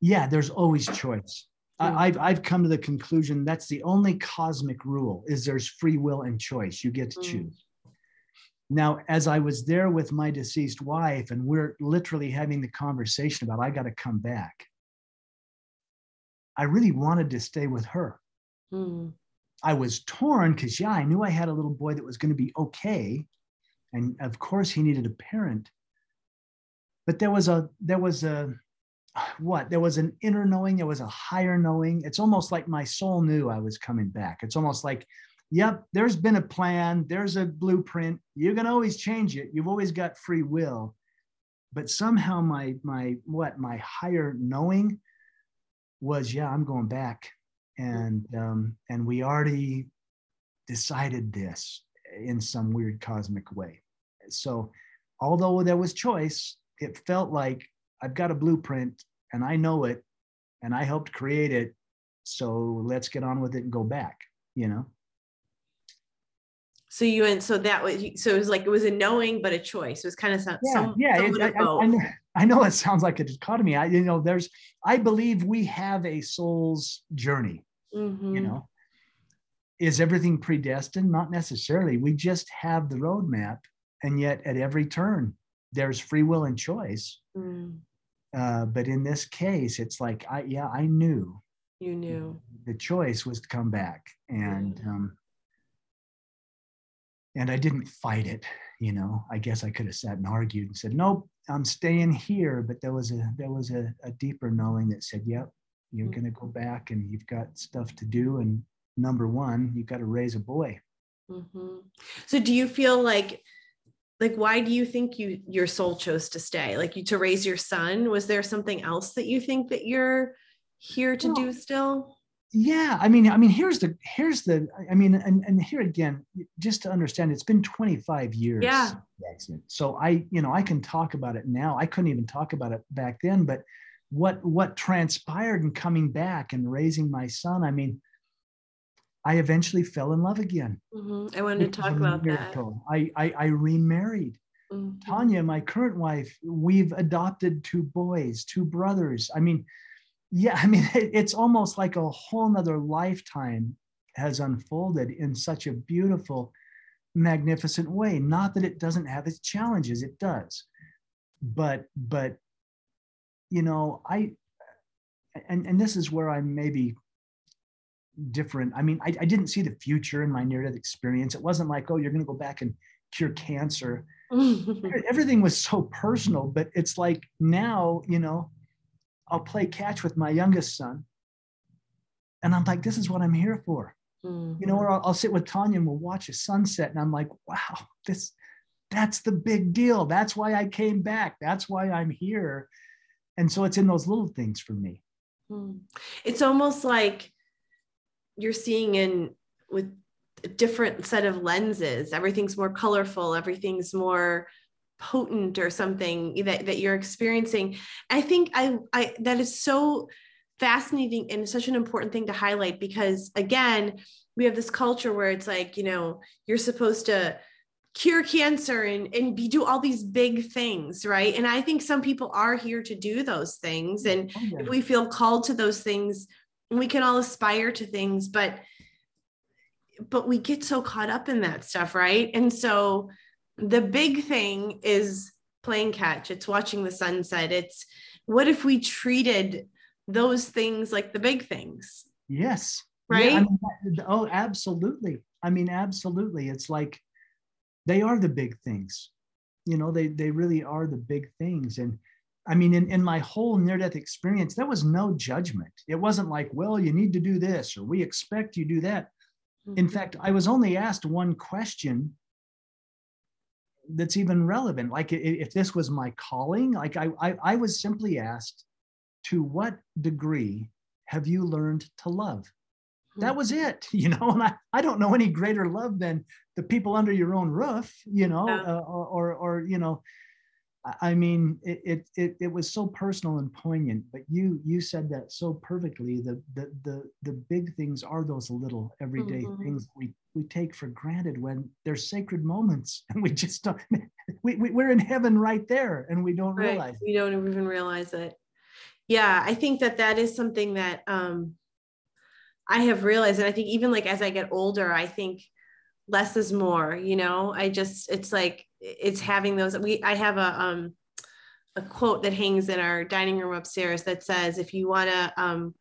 Yeah. There's always choice. I've, I've come to the conclusion that's the only cosmic rule is there's free will and choice. You get to choose. Now, as I was there with my deceased wife and we're literally having the conversation about, I got to come back. I really wanted to stay with her. Mm. I was torn because, yeah, I knew I had a little boy that was going to be okay. And of course he needed a parent, but there was a, there was a, what? There was an inner knowing. There was a higher knowing. It's almost like my soul knew I was coming back. It's almost like, yep, there's been a plan. There's a blueprint. You can always change it. You've always got free will. But somehow my, my, what? My higher knowing was, yeah, I'm going back. And, um, and we already decided this in some weird cosmic way. So although there was choice, it felt like, I've got a blueprint and I know it and I helped create it. So let's get on with it and go back, you know? So you, and so that was, so it was like, it was a knowing, but a choice. It was kind of, some, yeah, some, yeah. Some it, I, I, I, I know it sounds like a dichotomy. I, you know, there's, I believe we have a soul's journey, mm-hmm. you know, is everything predestined? Not necessarily. We just have the roadmap. And yet at every turn, there's free will and choice. Mm. Uh, but in this case, it's like, I, yeah, I knew. You knew. The choice was to come back. And mm. um, and I didn't fight it, you know. I guess I could have sat and argued and said, nope, I'm staying here. But there was a there was a, a deeper knowing that said, yep, you're mm. going to go back and you've got stuff to do. And number one, you've got to raise a boy. Mm-hmm. So do you feel like, like, why do you think you, your soul chose to stay? Like you, to raise your son, was there something else that you think that you're here to well, do still? Yeah. I mean, I mean, here's the, here's the, I mean, and, and here again, just to understand, it's been twenty-five years. Yeah. So I, you know, I can talk about it now. I couldn't even talk about it back then, but what, what transpired in coming back and raising my son, I mean, I eventually fell in love again. Mm-hmm. I wanted to talk about that. I, I, I remarried. Mm-hmm. Tanya, my current wife, we've adopted two boys, two brothers. I mean, yeah, I mean, it, it's almost like a whole nother lifetime has unfolded in such a beautiful magnificent way. Not that it doesn't have its challenges, it does. But, but, you know, I, and, and this is where I maybe different. I mean, I, I didn't see the future in my near-death experience. It wasn't like, oh, you're going to go back and cure cancer. Everything was so personal, but it's like now, you know, I'll play catch with my youngest son. And I'm like, this is what I'm here for. Mm-hmm. You know, or I'll, I'll sit with Tanya and we'll watch a sunset. And I'm like, wow, this, that's the big deal. That's why I came back. That's why I'm here. And so it's in those little things for me. Mm. It's almost like you're seeing in with a different set of lenses. Everything's more colorful. Everything's more potent or something that, that you're experiencing. I think I, I, that is so fascinating and such an important thing to highlight, because again, we have this culture where it's like, you know, you're supposed to cure cancer and, and be, do all these big things, right? And I think some people are here to do those things. And okay. if we feel called to those things, we can all aspire to things, but, but we get so caught up in that stuff, right? And so the big thing is playing catch. It's watching the sunset. It's what if we treated those things like the big things? Yes. Right? Yeah, I mean, oh, absolutely. I mean, absolutely. It's like, they are the big things, you know, they, they really are the big things. And I mean, in, in my whole near-death experience, there was no judgment. It wasn't like, well, you need to do this, or we expect you do that. Mm-hmm. In fact, I was only asked one question that's even relevant. Like if this was my calling, like I, I, I was simply asked, to what degree have you learned to love? That was it, you know, and I, I don't know any greater love than the people under your own roof, you know, uh, or, or, or, you know, I mean, it, it, it was so personal and poignant, but you, you said that so perfectly. The, the, the, the big things are those little everyday mm-hmm. things we, we take for granted when they're sacred moments, and we just don't, we, we we're in heaven right there, and we don't right. realize it. We don't even realize it. Yeah. I think that that is something that, um, I have realized. And I think even like, as I get older, I think less is more, you know, I just, it's like, it's having those, we, I have a, um, a quote that hangs in our dining room upstairs that says, if you want to, um,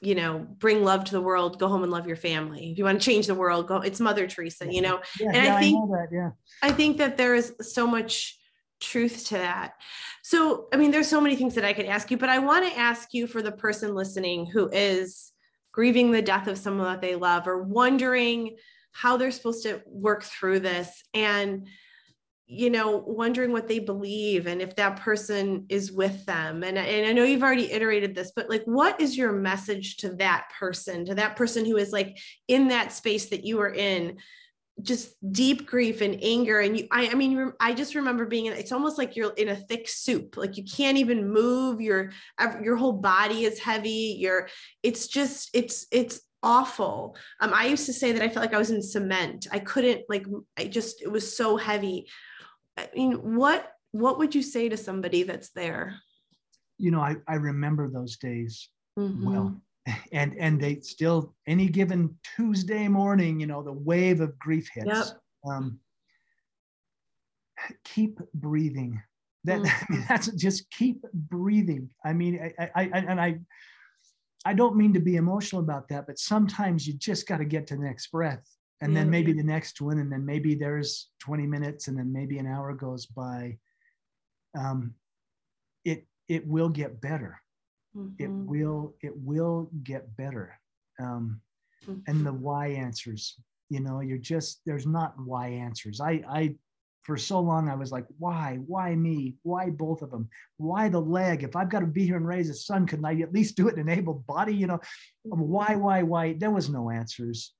you know, bring love to the world, go home and love your family. If you want to change the world, go, it's Mother Teresa, you know? Yeah, and yeah, I think, I know that, yeah. I think that there is so much truth to that. So, I mean, there's so many things that I could ask you, but I want to ask you, for the person listening who is grieving the death of someone that they love, or wondering how they're supposed to work through this, and, you know, wondering what they believe and if that person is with them. And, and I know you've already iterated this, but like, what is your message to that person, to that person who is like in that space that you were in, just deep grief and anger? And you, I, I mean, I just remember being in, it's almost like you're in a thick soup. Like you can't even move, your, your whole body is heavy. You're, it's just, it's, it's awful. Um, I used to say that I felt like I was in cement. I couldn't like, I just, it was so heavy. I mean, what, what would you say to somebody that's there? You know, I, I remember those days mm-hmm. well. And and they still, any given Tuesday morning, you know, the wave of grief hits. Yep. Um, keep breathing. That mm. that's just keep breathing. I mean, I, I, I and I, I don't mean to be emotional about that, but sometimes you just got to get to the next breath, and yeah. then maybe the next one, and then maybe there's twenty minutes, and then maybe an hour goes by. Um, it it will get better. It will, it will get better. Um, and the why answers, you know, you're just, there's not why answers. I, I, for so long, I was like, why, why me? Why both of them? Why the leg? If I've got to be here and raise a son, couldn't I at least do it in an able body? You know, why, why, why? There was no answers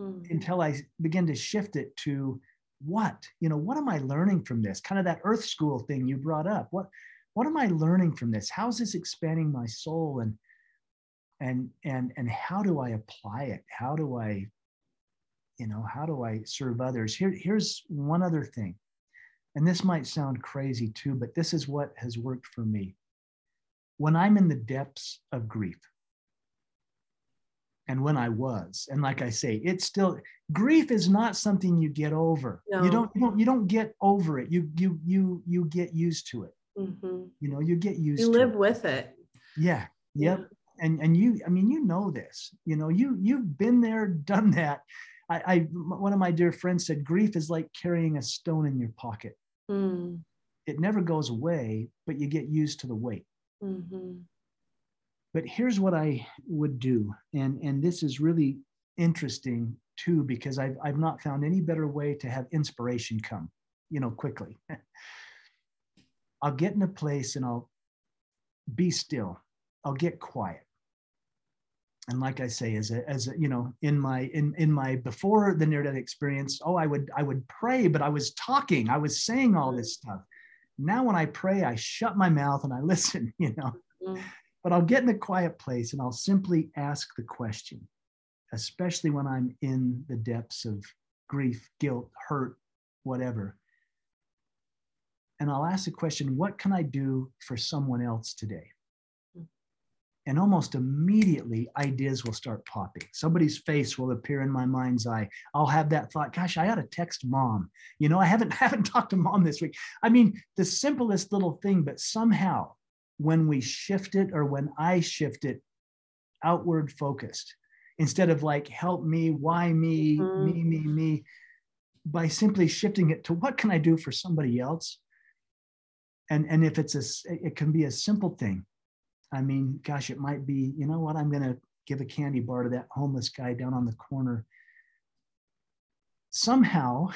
mm-hmm. until I began to shift it to what, you know, what am I learning from this? Kind of that earth school thing you brought up. What, What am I learning from this? How's this expanding my soul? And, and, and, and how do I apply it? How do I, you know, how do I serve others? Here, here's one other thing. And this might sound crazy too, but this is what has worked for me. When I'm in the depths of grief, and when I was. And like I say, it's still, grief is not something you get over. No. You don't, you don't, you don't get over it. You, you, you, you get used to it. Mm-hmm. You know, you get used you to it. You live with it. Yeah. Yep. Yeah. And, and you, I mean, you know this, you know, you, you've been there, done that. I, I, one of my dear friends said, grief is like carrying a stone in your pocket. Mm. It never goes away, but you get used to the weight. Mm-hmm. But here's what I would do. And, and this is really interesting too, because I've, I've not found any better way to have inspiration come, you know, quickly. I'll get in a place and I'll be still. I'll get quiet. And like I say, as a, as a, you know, in my, in, in my, before the near-death experience, oh, I would, I would pray, but I was talking, I was saying all this stuff. Now, when I pray, I shut my mouth and I listen, you know. Mm-hmm. But I'll get in a quiet place and I'll simply ask the question, especially when I'm in the depths of grief, guilt, hurt, whatever. And I'll ask the question, what can I do for someone else today? And almost immediately ideas will start popping. Somebody's face will appear in my mind's eye. I'll have that thought, gosh, I ought to text mom. You know, I haven't, haven't talked to mom this week. I mean, the simplest little thing, but somehow, when we shift it, or when I shift it outward focused, instead of like, help me, why me, mm-hmm. me, me, me, by simply shifting it to what can I do for somebody else? And, and if it's a, it can be a simple thing. I mean, gosh, it might be, you know what, I'm going to give a candy bar to that homeless guy down on the corner. Somehow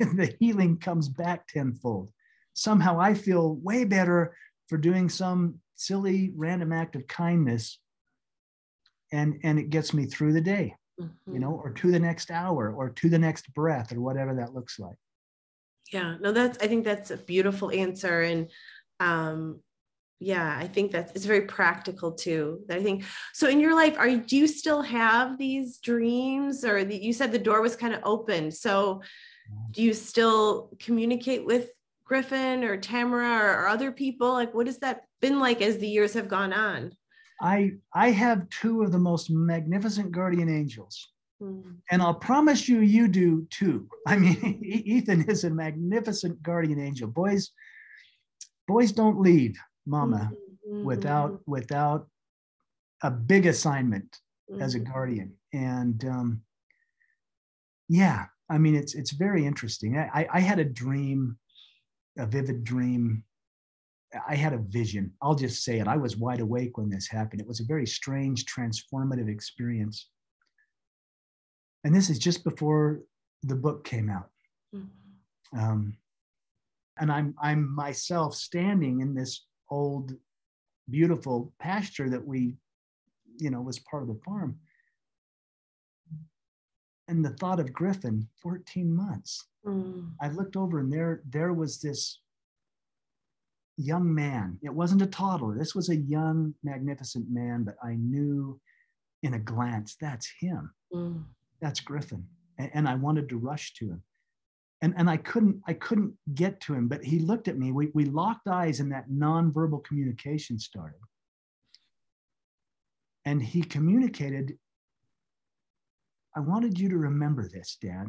the healing comes back tenfold. Somehow I feel way better for doing some silly random act of kindness, and and it gets me through the day, mm-hmm. you know, or to the next hour, or to the next breath, or whatever that looks like. Yeah, no, that's, I think that's a beautiful answer. And um, yeah, I think that's, it's very practical too. I think, so in your life, are you, do you still have these dreams, or the, you said the door was kind of open. So do you still communicate with Griffin or Tamara or, or other people? Like, what has that been like as the years have gone on? I I have two of the most magnificent guardian angels, mm-hmm. and I'll promise you, you do too. I mean, Ethan is a magnificent guardian angel. Boys, boys don't leave Mama mm-hmm. without without a big assignment mm-hmm. as a guardian, and um, yeah, I mean, it's it's very interesting. I I, I had a dream. A vivid dream. I had a vision. I'll just say it. I was wide awake when this happened. It was a very strange, transformative experience. And this is just before the book came out. Mm-hmm. Um, and I'm I'm myself standing in this old, beautiful pasture that we, you know, was part of the farm. And the thought of Griffin, fourteen months. Mm. I looked over, and there, there was this young man. It wasn't a toddler. This was a young, magnificent man, but I knew in a glance, that's him. Mm. That's Griffin. And, and I wanted to rush to him. And, and I couldn't, I couldn't get to him, but he looked at me. We, we locked eyes, and that nonverbal communication started. And he communicated, I wanted you to remember this, Dad,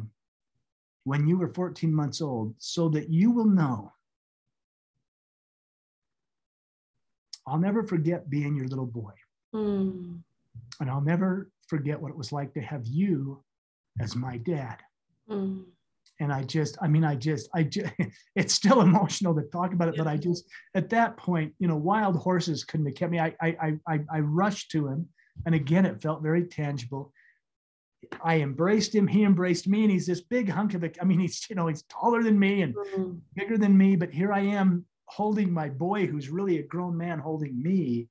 when you were fourteen months old, so that you will know. I'll never forget being your little boy. Mm. And I'll never forget what it was like to have you as my dad. Mm. And I just, I mean, I just, I just, it's still emotional to talk about it, yeah. But I just, at that point, you know, wild horses couldn't have kept me. I, I, I, I rushed to him. And again, it felt very tangible. I embraced him, he embraced me, and he's this big hunk of a, I mean, he's, you know, he's taller than me and mm-hmm. bigger than me, but here I am holding my boy, who's really a grown man, holding me.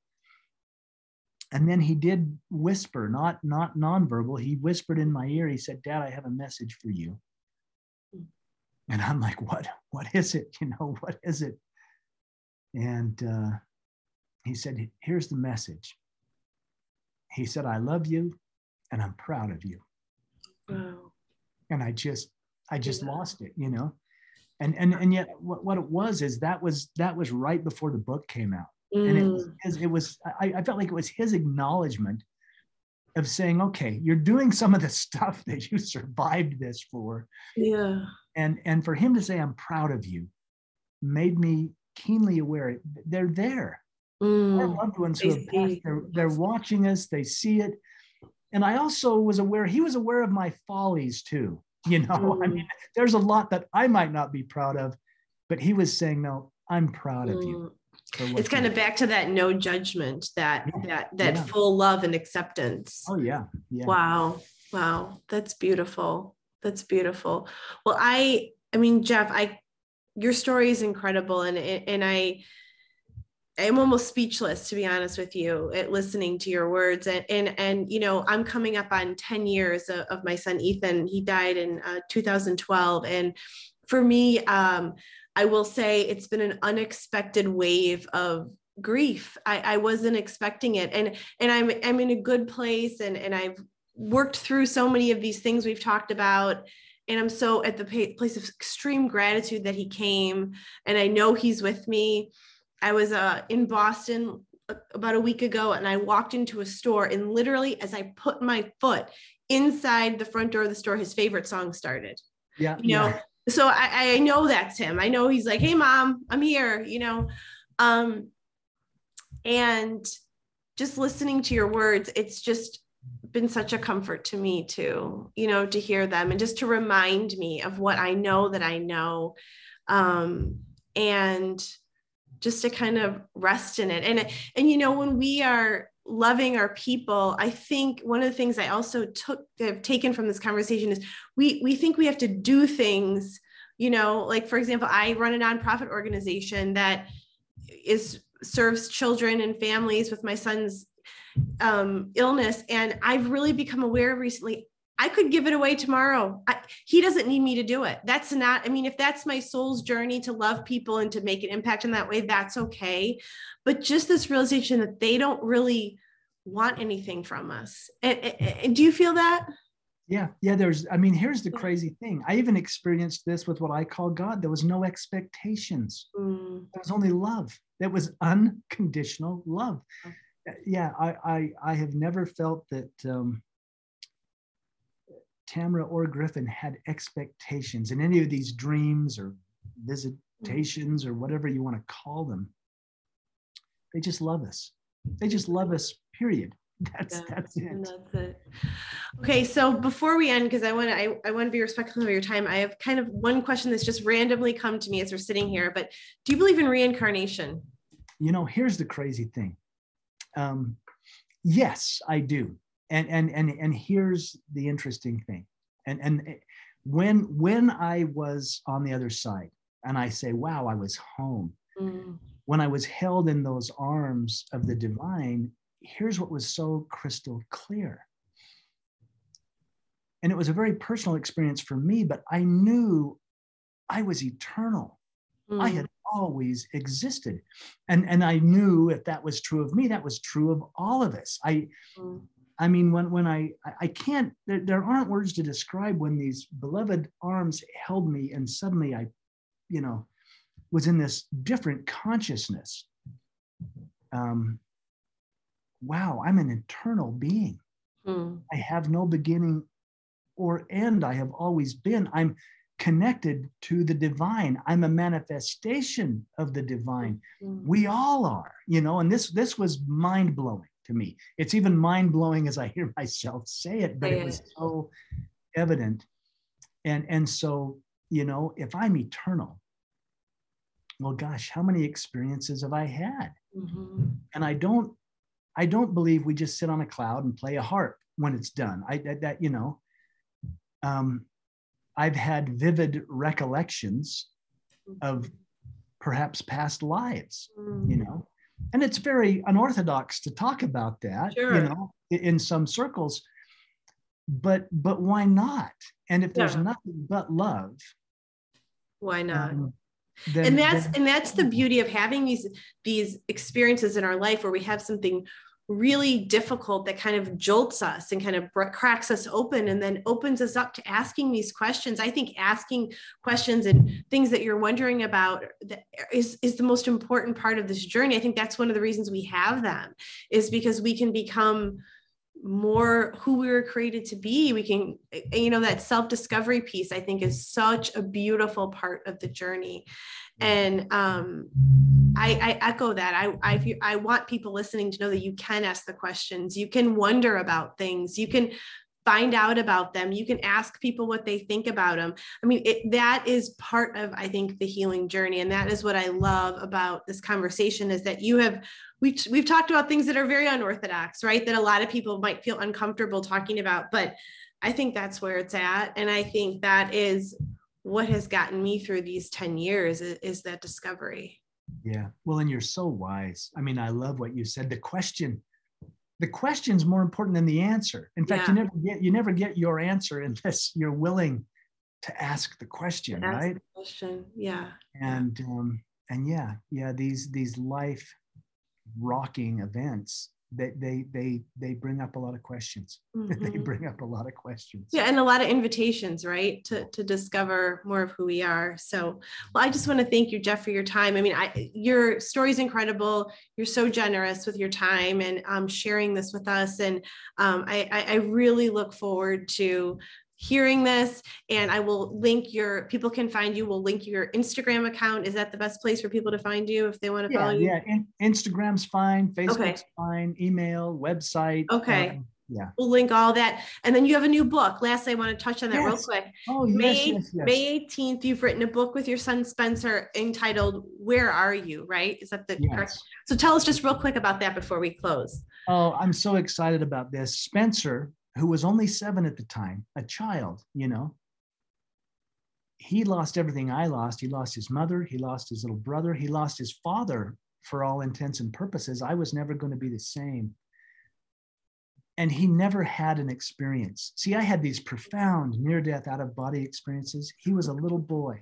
And then he did whisper, not, not nonverbal. He whispered in my ear. He said, Dad, I have a message for you. And I'm like, what, what is it? You know, what is it? And uh, he said, here's the message. He said, I love you. And I'm proud of you. Wow. And I just, I just yeah. lost it, you know? And, and, and yet what, what it was, is that was, that was right before the book came out. Mm. And it was, it was, I, I felt like it was his acknowledgement of saying, okay, you're doing some of the stuff that you survived this for. Yeah. And, and for him to say, I'm proud of you, made me keenly aware they're there. Mm, Our loved ones who have passed, they're, they're watching us, they see it. And I also was aware, he was aware of my follies too. You know, mm. I mean, there's a lot that I might not be proud of, but he was saying, no, I'm proud mm. of you. It's kind of back to that no judgment, that yeah. that that yeah. full love and acceptance. Oh yeah. yeah. Wow. Wow. That's beautiful. That's beautiful. Well, I I mean, Jeff, I your story is incredible, and and I I'm almost speechless, to be honest with you, at listening to your words. And and and you know, I'm coming up on ten years of, of my son Ethan. He died in uh, two thousand twelve, and for me, um, I will say it's been an unexpected wave of grief. I, I wasn't expecting it. And, and I'm, I'm in a good place, and, and I've worked through so many of these things we've talked about. And I'm so at the place of extreme gratitude that he came, and I know he's with me. I was uh, in Boston about a week ago, and I walked into a store, and literally as I put my foot inside the front door of the store, his favorite song started. Yeah. You know, yeah. So I, I know that's him. I know he's like, hey, mom, I'm here, you know, um, and just listening to your words, it's just been such a comfort to me too, you know, to hear them and just to remind me of what I know that I know, um, and just to kind of rest in it. And, and, you know, when we are loving our people, I think one of the things I also took have taken from this conversation is we we think we have to do things, you know, like, for example, I run a nonprofit organization that is serves children and families with my son's um, illness. And I've really become aware recently, I could give it away tomorrow. I, he doesn't need me to do it. That's not, I mean, if that's my soul's journey to love people and to make an impact in that way, that's okay. But just this realization that they don't really want anything from us. And, and, and do you feel that? Yeah. Yeah. There's, I mean, here's the crazy thing. I even experienced this with what I call God. There was no expectations. Mm. There was only love. That was unconditional love. Yeah. I, I, I have never felt that, um, Tamara or Griffin had expectations in any of these dreams or visitations or whatever you want to call them. They just love us. They just love us, period. That's yeah, that's it. That's it. Okay, so before we end, because I want to I, I want to be respectful of your time, I have kind of one question that's just randomly come to me as we're sitting here, but do you believe in reincarnation? You know, here's the crazy thing. Um, yes, I do. And and and and here's the interesting thing. And and when when I was on the other side, and I say, wow, I was home. Mm. When I was held in those arms of the divine, here's what was so crystal clear. And it was a very personal experience for me, but I knew I was eternal. Mm. I had always existed. And, and I knew if that was true of me, that was true of all of us. I. Mm. I mean, when when I, I can't, there, there aren't words to describe when these beloved arms held me and suddenly I, you know, was in this different consciousness. Um, wow, I'm an eternal being. Mm. I have no beginning or end. I have always been. I'm connected to the divine. I'm a manifestation of the divine. Mm. We all are, you know, and this this was mind-blowing to me. It's even mind-blowing as I hear myself say it, but it was so evident. And, and so, you know, if I'm eternal, well, gosh, how many experiences have I had? Mm-hmm. And I don't, I don't believe we just sit on a cloud and play a harp when it's done. I, that, that you know, um, I've had vivid recollections of perhaps past lives, mm-hmm. you know, and it's very unorthodox to talk about that, sure. you know, in some circles, but, but why not? And if there's yeah. nothing but love, why not? Um, then, and that's, then, and that's the beauty of having these, these experiences in our life where we have something really difficult that kind of jolts us and kind of cracks us open and then opens us up to asking these questions. I think asking questions and things that you're wondering about is, is the most important part of this journey. I think that's one of the reasons we have them, is because we can become more who we were created to be. We can, you know, that self-discovery piece, I think, is such a beautiful part of the journey. And um, I, I echo that. I, I, I want people listening to know that you can ask the questions. You can wonder about things. You can find out about them. You can ask people what they think about them. I mean, it, that is part of, I think, the healing journey. And that is what I love about this conversation, is that you have, we've, we've talked about things that are very unorthodox, right? That a lot of people might feel uncomfortable talking about, but I think that's where it's at. And I think that is what has gotten me through these ten years is, is that discovery. Yeah. Well, and you're so wise. I mean, I love what you said. The question The question's more important than the answer. In fact, yeah. you never get you never get your answer unless you're willing to ask the question, ask right? The question, yeah. And um, and yeah, yeah. These these life rocking events, that they, they they they bring up a lot of questions. Mm-hmm. They bring up a lot of questions. Yeah, and a lot of invitations, right? To to discover more of who we are. So, well, I just want to thank you, Jeff, for your time. I mean, I your story's incredible. You're so generous with your time and um, sharing this with us. And um, I, I I really look forward to hearing this. And I will link your, people can find you. We'll link your Instagram account. Is that the best place for people to find you if they want to yeah, follow you? Yeah, In- Instagram's fine, Facebook's okay. fine, email, website. Okay. Um, yeah. We'll link all that. And then you have a new book. Lastly, I want to touch on that yes. real quick. Oh, yes, May, yes, yes. May eighteenth, you've written a book with your son, Spencer, entitled, Where Are You? Right? Is that the yes. correct? So tell us just real quick about that before we close. Oh, I'm so excited about this. Spencer, who was only seven at the time, a child, you know. He lost everything I lost. He lost his mother. He lost his little brother. He lost his father for all intents and purposes. I was never going to be the same. And he never had an experience. See, I had these profound near-death, out-of-body experiences. He was a little boy,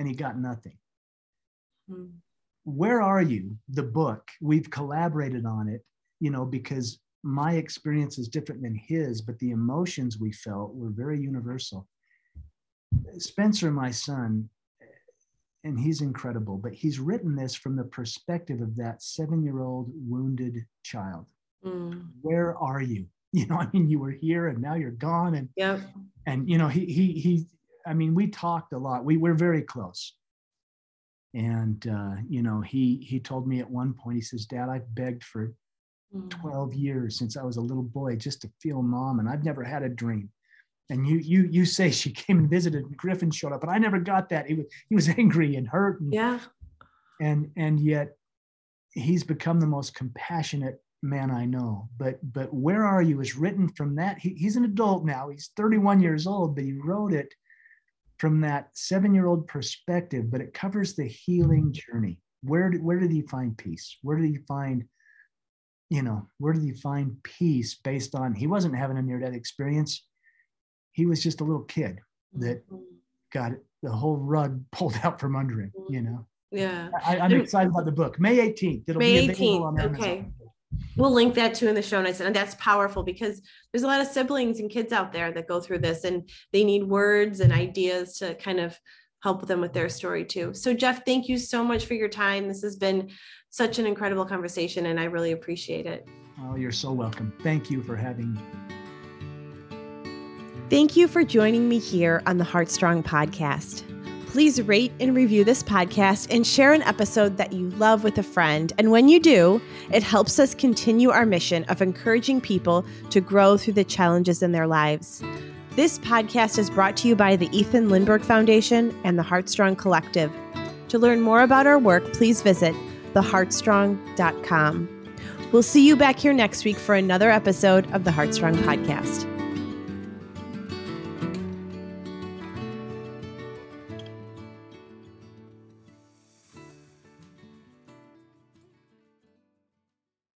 and he got nothing. Hmm. Where Are You? The book, we've collaborated on it, you know, because my experience is different than his, but the emotions we felt were very universal. Spencer, my son, and he's incredible, but he's written this from the perspective of that seven-year-old wounded child. Mm. Where are you? You know, I mean, you were here and now you're gone. And, yep. and you know, he, he, he, I mean, we talked a lot. We were very close. And, uh, you know, he, he told me at one point, he says, Dad, I've begged for twelve years since I was a little boy just to feel mom, and I've never had a dream. And you you you say she came and visited and Griffin showed up, but I never got that. He was he was angry and hurt. And, yeah. And and yet he's become the most compassionate man I know. But but Where Are You is written from that. He, he's an adult now. He's thirty-one years old, but he wrote it from that seven-year-old perspective, but it covers the healing journey. Where did, where did he find peace? Where did he find you know, where did he find peace based on, he wasn't having a near-death experience. He was just a little kid that got the whole rug pulled out from under him, you know? Yeah. I, I'm excited about the book. May eighteenth. It'll May be available eighteenth. On Amazon. Okay. We'll link that too in the show notes. And that's powerful because there's a lot of siblings and kids out there that go through this and they need words and ideas to kind of help them with their story too. So Jeff, thank you so much for your time. This has been such an incredible conversation and I really appreciate it. Oh, you're so welcome. Thank you for having me. Thank you for joining me here on the HeartStrong Podcast. Please rate and review this podcast and share an episode that you love with a friend. And when you do, it helps us continue our mission of encouraging people to grow through the challenges in their lives. This podcast is brought to you by the Ethan Lindbergh Foundation and the HeartStrong Collective. To learn more about our work, please visit the heart strong dot com. We'll see you back here next week for another episode of the HeartStrong Podcast.